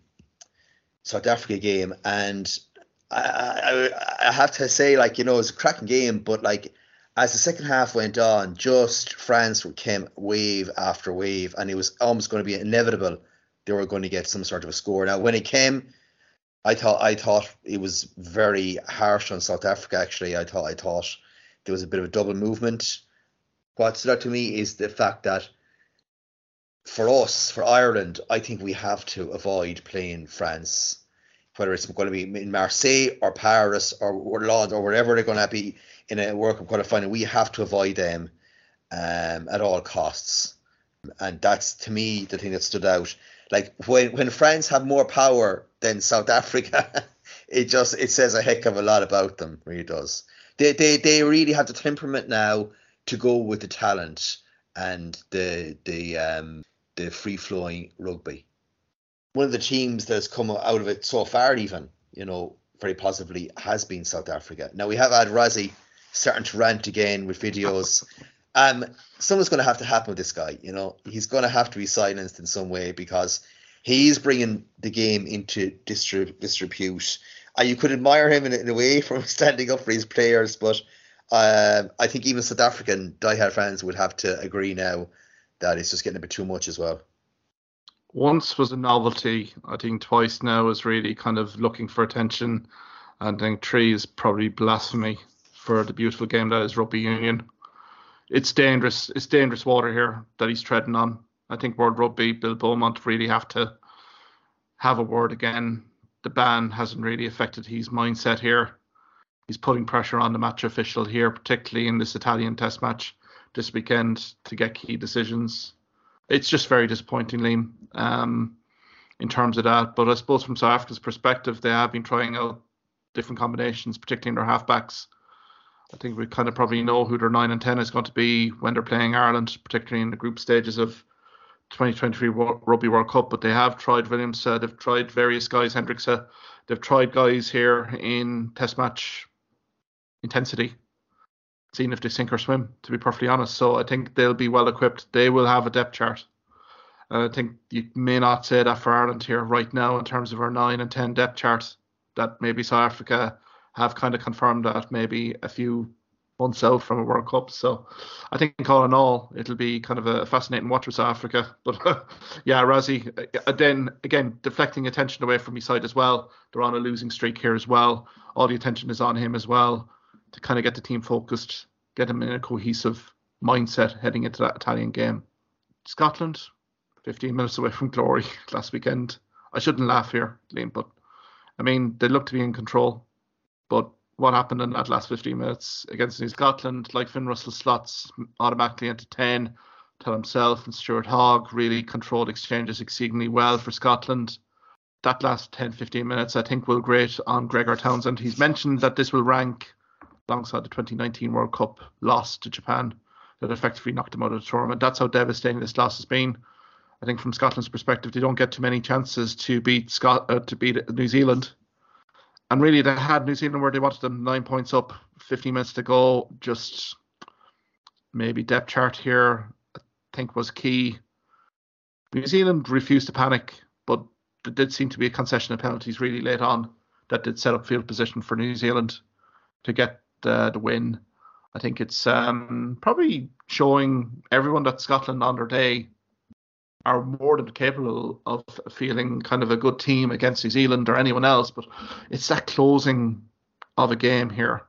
South Africa game, and I, I I have to say, like, you know, it was a cracking game, but like as the second half went on, just France came wave after wave, and it was almost going to be inevitable they were going to get some sort of a score. Now, when it came, I thought I thought it was very harsh on South Africa. Actually, I thought I thought there was a bit of a double movement. What stood out to me is the fact that, for us, for Ireland, I think we have to avoid playing France, whether it's going to be in Marseille or Paris or London or wherever they're going to be in a World Cup qualifier. We have to avoid them um, at all costs, and that's to me the thing that stood out. Like when when France have more power than South Africa, it just it says a heck of a lot about them. Really does. They they they really have the temperament now to go with the talent and the the um. the free-flowing rugby. One of the teams that has come out of it so far, even, you know, very positively, has been South Africa. Now, we have had Razi starting to rant again with videos. um, something's going to have to happen with this guy, you know. He's going to have to be silenced in some way because he's bringing the game into distrib- disrepute. And you could admire him in, in a way from standing up for his players, but uh, I think even South African diehard fans would have to agree now that it's just getting a bit too much as well. Once was a novelty. I think twice now is really kind of looking for attention. And I think three is probably blasphemy for the beautiful game that is rugby union. It's dangerous. It's dangerous water here that he's treading on. I think World Rugby, Bill Beaumont, really have to have a word again. The ban hasn't really affected his mindset here. He's putting pressure on the match official here, particularly in this Italian test match this weekend, to get key decisions. It's just very disappointing, Liam, um, in terms of that. But I suppose from South Africa's perspective, they have been trying out different combinations, particularly in their halfbacks. I think we kind of probably know who their nine and ten is going to be when they're playing Ireland, particularly in the group stages of twenty twenty-three Rugby World Cup. But they have tried Williams, uh, they've tried various guys, Hendricks, uh, they've tried guys here in test match intensity, seen if they sink or swim, to be perfectly honest. So I think they'll be well equipped. They will have a depth chart. And I think you may not say that for Ireland here right now in terms of our nine and ten depth charts, that maybe South Africa have kind of confirmed that maybe a few months out from a World Cup. So I think all in all, it'll be kind of a fascinating watch with South Africa. But yeah, Razi, then again, deflecting attention away from his side as well. They're on a losing streak here as well. All the attention is on him as well, to kind of get the team focused, get them in a cohesive mindset heading into that Italian game. Scotland, fifteen minutes away from glory last weekend. I shouldn't laugh here, Liam, but I mean, they look to be in control. But what happened in that last fifteen minutes against New Scotland, like Finn Russell slots automatically into ten, till himself and Stuart Hogg really controlled exchanges exceedingly well for Scotland. That last ten, fifteen minutes, I think, will grate on Gregor Townsend. He's mentioned that this will rank alongside the twenty nineteen World Cup loss to Japan that effectively knocked them out of the tournament. That's how devastating this loss has been. I think from Scotland's perspective, they don't get too many chances to beat Scot- uh, to beat New Zealand. And really, they had New Zealand where they wanted them, nine points up, fifteen minutes to go. Just maybe depth chart here, I think, was key. New Zealand refused to panic, but there did seem to be a concession of penalties really late on that did set up field position for New Zealand to get Uh, the win. I think it's um, probably showing everyone that Scotland on their day are more than capable of feeling kind of a good team against New Zealand or anyone else, but it's that closing of a game here.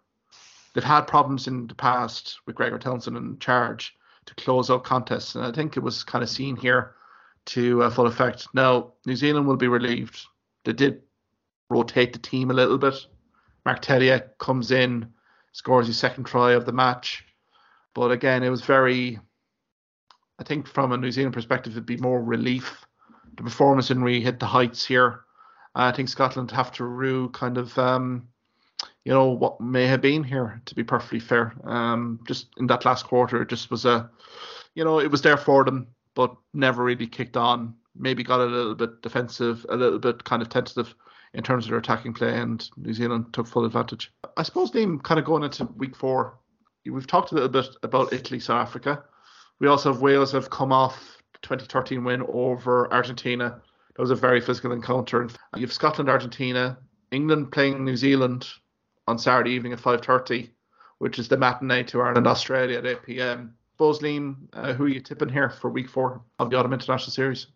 They've had problems in the past with Gregor Townsend in charge to close out contests, and I think it was kind of seen here to uh, full effect. Now, New Zealand will be relieved. They did rotate the team a little bit. Mark Tellier comes in, scores his second try of the match. But again, it was very, I think from a New Zealand perspective, it'd be more relief. The performance didn't really hit the heights here. I think Scotland have to rue kind of, um, you know, what may have been here, to be perfectly fair. Um, just in that last quarter, it just was a, you know, it was there for them, but never really kicked on. Maybe got a little bit defensive, a little bit kind of tentative in terms of their attacking play, and New Zealand took full advantage. I suppose, Liam, kind of going into week four, we've talked a little bit about Italy, South Africa. We also have Wales have come off twenty thirteen win over Argentina. That was a very physical encounter. You have Scotland, Argentina, England playing New Zealand on Saturday evening at five thirty, which is the matinee to Ireland, Australia at eight p.m. Bose, Liam, uh, who are you tipping here for week four of the Autumn International Series?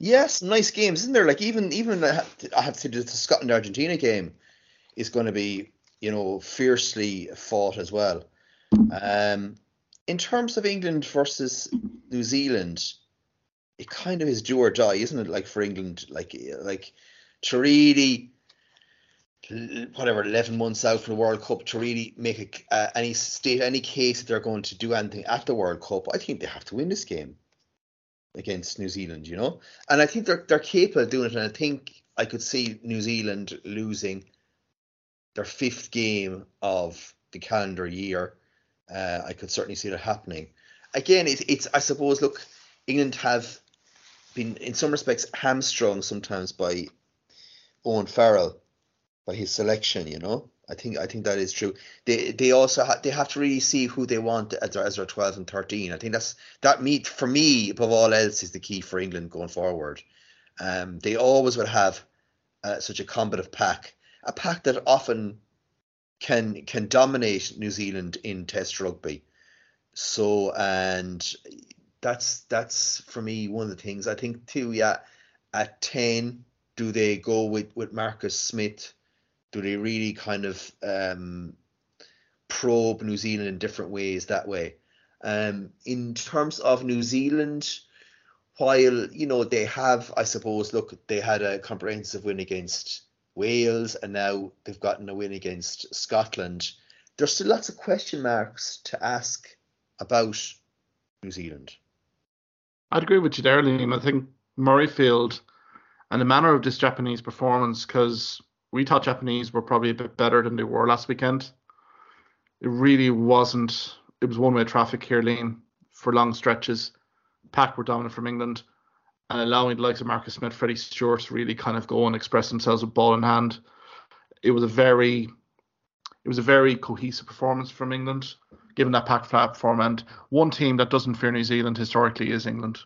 Yes, nice games, isn't there? Like, even even I have to, I have to do the Scotland Argentina game is going to be, you know, fiercely fought as well. Um, in terms of England versus New Zealand, it kind of is do or die, isn't it? Like for England, like like to really, whatever, eleven months out from the World Cup, to really make a, uh, any state, any case that they're going to do anything at the World Cup, I think they have to win this game against New Zealand, you know? And I think they're they're capable of doing it, and I think I could see New Zealand losing their fifth game of the calendar year. Uh, I could certainly see that happening. Again, it, it's, I suppose, look, England have been, in some respects, hamstrung sometimes by Owen Farrell, by his selection, you know. I think I think that is true. They they also ha- they have to really see who they want as their, as their twelve and thirteen. I think that's that meet for me above all else is the key for England going forward. Um, they always will have uh, such a combative pack, a pack that often can can dominate New Zealand in Test rugby. So and that's that's for me one of the things. I think too. Yeah, at ten, do they go with with Marcus Smith? Do they really kind of um, probe New Zealand in different ways that way? Um, in terms of New Zealand, while, you know, they have, I suppose, look, they had a comprehensive win against Wales and now they've gotten a win against Scotland. There's still lots of question marks to ask about New Zealand. I'd agree with you there, Liam. I think Murrayfield and the manner of this Japanese performance, because we thought Japanese were probably a bit better than they were last weekend. It really wasn't. It was one-way traffic here, Liam, for long stretches. Pack were dominant from England and allowing the likes of Marcus Smith, Freddie Stewart to really kind of go and express themselves with ball in hand. It was a very, it was a very cohesive performance from England, given that pack platform. And one team that doesn't fear New Zealand historically is England.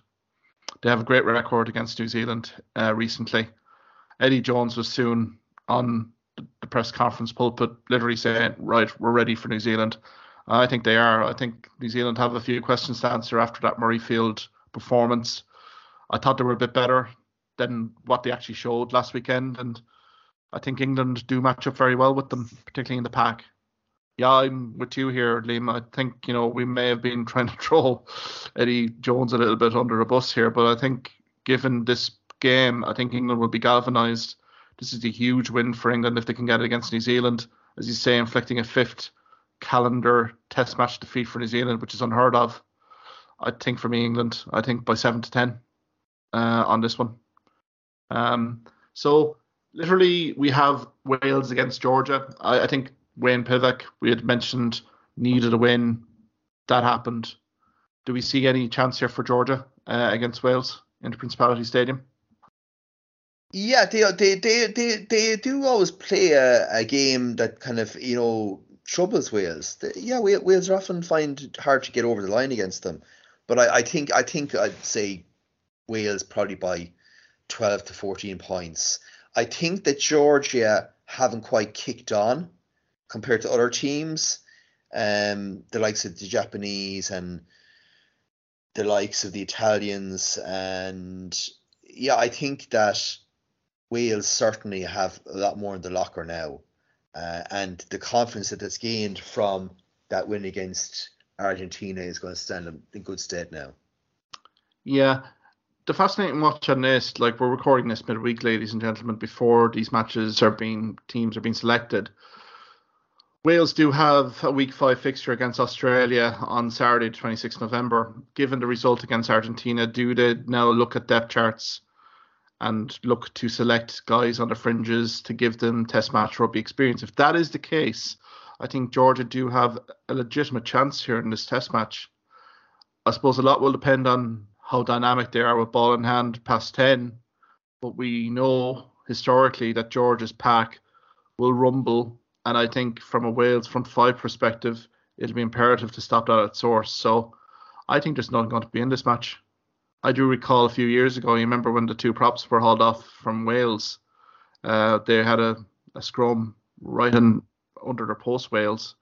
They have a great record against New Zealand uh, recently. Eddie Jones was soon on the press conference pulpit literally saying, right, we're ready for New Zealand. I think they are. I think New Zealand have a few questions to answer after that Murrayfield performance. I thought they were a bit better than what they actually showed last weekend, and I think England do match up very well with them, particularly in the pack. Yeah, I'm with you here, Liam. I think, you know, we may have been trying to throw Eddie Jones a little bit under a bus here, but I think given this game, I think England will be galvanised. This is a huge win for England if they can get it against New Zealand. As you say, inflicting a fifth calendar test match defeat for New Zealand, which is unheard of. I think for me, England, I think by seven to ten uh, on this one. Um, so literally we have Wales against Georgia. I, I think Wayne Pivak, we had mentioned, needed a win. That happened. Do we see any chance here for Georgia uh, against Wales in the Principality Stadium? Yeah, they they they they they do always play a, a game that kind of, you know, troubles Wales. They, yeah, Wales are often find it hard to get over the line against them. But I, I think I think I'd say Wales probably by twelve to fourteen points. I think that Georgia haven't quite kicked on compared to other teams, um, the likes of the Japanese and the likes of the Italians, and yeah, I think that Wales certainly have a lot more in the locker now, uh, and the confidence that that's gained from that win against Argentina is going to stand them in good stead now. Yeah, the fascinating watch on this, like, we're recording this midweek, ladies and gentlemen, before these matches are being, teams are being selected. Wales do have a week five fixture against Australia on Saturday, the twenty-sixth of November. Given the result against Argentina, do they now look at depth charts and look to select guys on the fringes to give them test match rugby experience? If that is the case, I think Georgia do have a legitimate chance here in this test match. I suppose a lot will depend on how dynamic they are with ball in hand past ten, but we know historically that George's pack will rumble, and I think from a Wales front five perspective, it'll be imperative to stop that at source. So I think there's nothing going to be in this match. I do recall a few years ago, you remember when the two props were hauled off from Wales, uh, they had a, a scrum right in under their post Wales,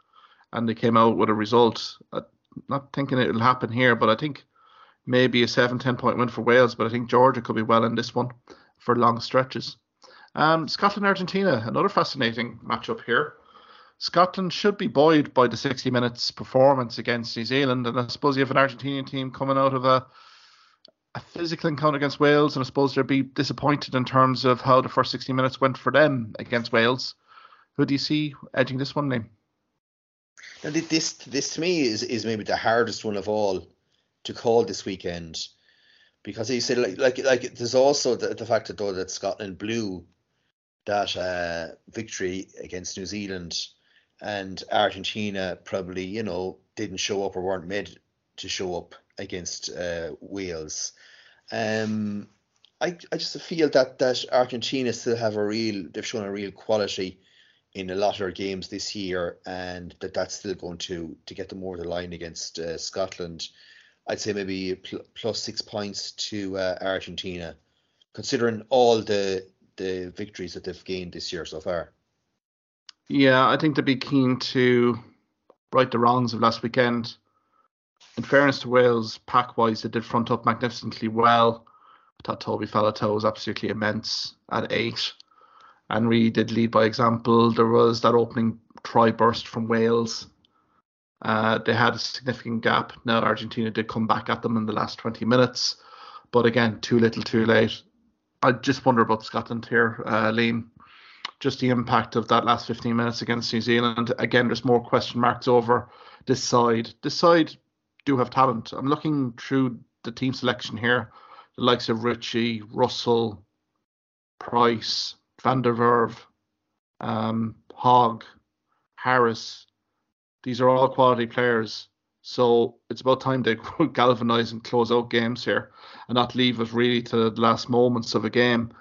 and they came out with a result. I'm not thinking it'll happen here, but I think maybe a seven ten point win for Wales, but I think Georgia could be well in this one for long stretches. Um, Scotland-Argentina, another fascinating matchup here. Scotland should be buoyed by the sixty minutes performance against New Zealand, and I suppose you have an Argentinian team coming out of a, a physical encounter against Wales, and I suppose they'll be disappointed in terms of how the first sixty minutes went for them against Wales. Who do you see edging this one, Liam? Now, this, this to me is, is maybe the hardest one of all to call this weekend, because you said like like like there's also the, the fact that though that Scotland blew that uh, victory against New Zealand, and Argentina probably, you know, didn't show up or weren't made to show up against uh, Wales. Um, I I just feel that that Argentina still have a real they've shown a real quality in a lot of their games this year, and that that's still going to to get them over the line against uh, Scotland. I'd say maybe pl- plus six points to uh, Argentina, considering all the the victories that they've gained this year so far. Yeah, I think they'd be keen to right the wrongs of last weekend. In fairness to Wales, pack-wise, they did front up magnificently well. I thought Toby Faletau was absolutely immense at eight. And we did lead by example. There was that opening try burst from Wales. Uh, they had a significant gap. Now Argentina did come back at them in the last twenty minutes, but again, too little, too late. I just wonder about Scotland here, uh, Liam. Just the impact of that last fifteen minutes against New Zealand. Again, there's more question marks over this side. This side do have talent. I'm looking through the team selection here. The likes of Ritchie, Russell, Price, Van der Werf, um, Hogg, Harris. These are all quality players, so it's about time they galvanise and close out games here and not leave it really to the last moments of a game.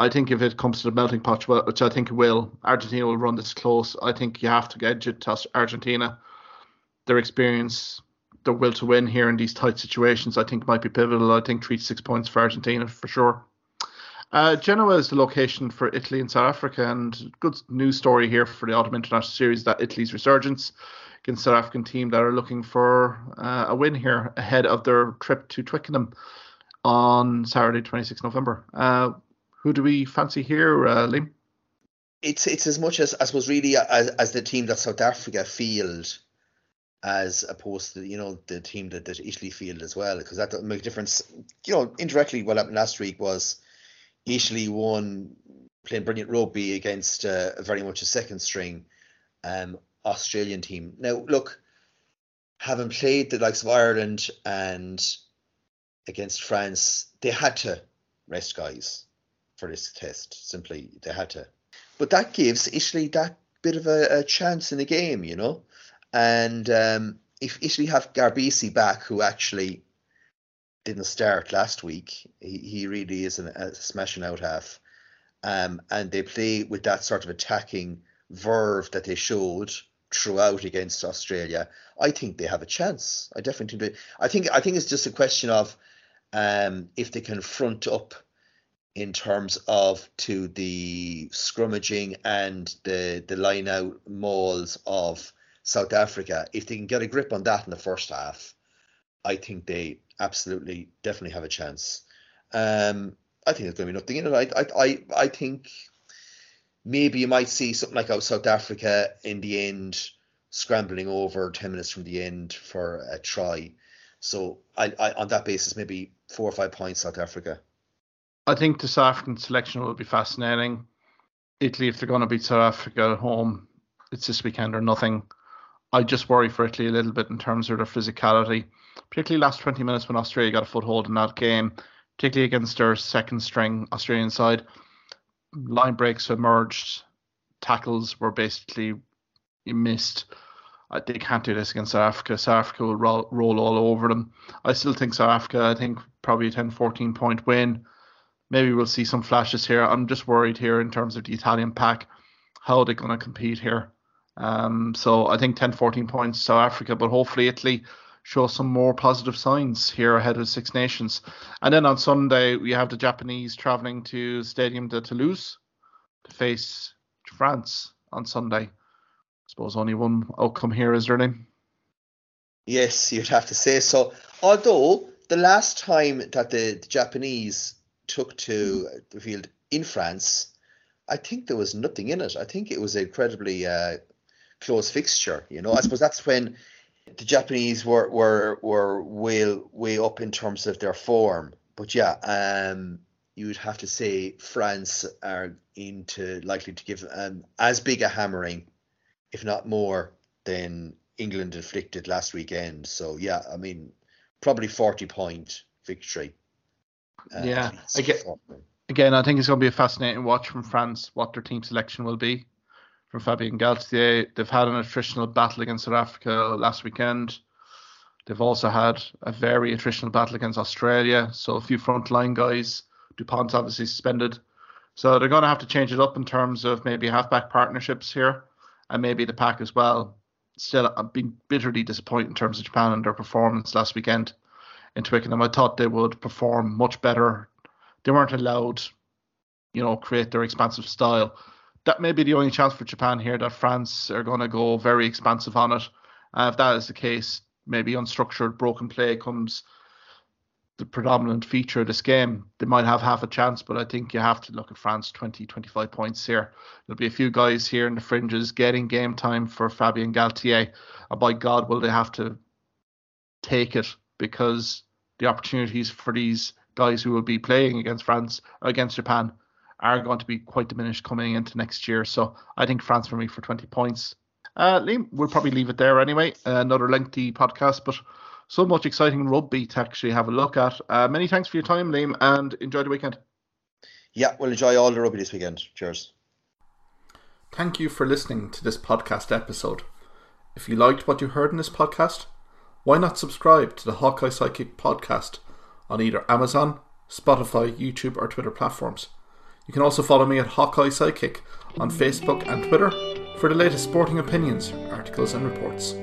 I think if it comes to the melting pot, which I think it will, Argentina will run this close. I think you have to edge it to Argentina. Their experience, their will to win here in these tight situations, I think might be pivotal. I think three to six points for Argentina for sure. Uh, Genoa is the location for Italy and South Africa, and good news story here for the Autumn International Series that Italy's resurgence against the South African team that are looking for uh, a win here ahead of their trip to Twickenham on Saturday, the twenty-sixth of November. Uh, who do we fancy here, uh, Liam? It's it's as much as, I suppose, really as, as the team that South Africa field as opposed to, you know, the team that, that Italy field as well, because that doesn't make a difference. You know, indirectly what happened last week was Italy won playing brilliant rugby against uh, very much a second string um, Australian team. Now, look, having played the likes of Ireland and against France, they had to rest guys for this test. Simply, they had to. But that gives Italy that bit of a, a chance in the game, you know. And um, if Italy have Garbisi back, who actually didn't start last week, he, he really is an, a smashing out half, um, and they play with that sort of attacking verve that they showed throughout against Australia, I think they have a chance. I definitely think they, I think I think it's just a question of um, if they can front up in terms of to the scrummaging and the the line out mauls of South Africa. If they can get a grip on that in the first half, I think they absolutely, definitely have a chance. Um, I think there's going to be nothing in it. I, I, I think maybe you might see something like out South Africa in the end, scrambling over ten minutes from the end for a try. So I, I on that basis, maybe four or five points South Africa. I think the South African selection will be fascinating. Italy, if they're going to beat South Africa at home, it's this weekend or nothing. I just worry for Italy a little bit in terms of their physicality, particularly last twenty minutes when Australia got a foothold in that game, particularly against their second string Australian side. Line breaks emerged, tackles were basically missed. Uh, they can't do this against South Africa. South Africa will roll, roll all over them. I still think South Africa, I think probably a ten fourteen point win. maybe we'll see some flashes here. I'm just worried here in terms of the Italian pack, how they're going to compete here. Um, so I think ten, fourteen points South Africa, but hopefully Italy show some more positive signs here ahead of Six Nations. And then on Sunday, we have the Japanese travelling to Stadium de Toulouse to face France on Sunday. I suppose only one outcome here, is there, Liam? Yes, you'd have to say so. Although the last time that the, the Japanese took to the field in France, I think there was nothing in it. I think it was an incredibly uh, close fixture. You know, I suppose that's when the Japanese were were were way, way up in terms of their form. But yeah, um, you would have to say France are into likely to give um, as big a hammering, if not more, than England inflicted last weekend. So yeah, I mean, probably forty point victory. Uh, yeah, again, again, I think it's going to be a fascinating watch from France, what their team selection will be. From Fabien Galtier, they've had an attritional battle against South Africa last weekend. They've also had a very attritional battle against Australia. So a few frontline guys. DuPont's obviously suspended. So they're going to have to change it up in terms of maybe halfback partnerships here and maybe the pack as well. Still, I've been bitterly disappointed in terms of Japan and their performance last weekend in Twickenham. I thought they would perform much better. They weren't allowed, you know, create their expansive style. That may be the only chance for Japan here, that France are going to go very expansive on it. Uh, if that is the case, maybe unstructured, broken play comes the predominant feature of this game. They might have half a chance, but I think you have to look at France twenty, twenty-five points here. There'll be a few guys here in the fringes getting game time for Fabien Galtier. And by God, will they have to take it, because the opportunities for these guys who will be playing against France, against Japan, are going to be quite diminished coming into next year. So I think France for me for twenty points. Uh, Liam, we'll probably leave it there anyway. Uh, another lengthy podcast, but so much exciting rugby to actually have a look at. Uh, many thanks for your time, Liam, and enjoy the weekend. Yeah, we'll enjoy all the rugby this weekend. Cheers. Thank you for listening to this podcast episode. If you liked what you heard in this podcast, why not subscribe to the Hawkeye Sidekick Podcast on either Amazon, Spotify, YouTube or Twitter platforms. You can also follow me at Hawkeye Sidekick on Facebook and Twitter for the latest sporting opinions, articles and reports.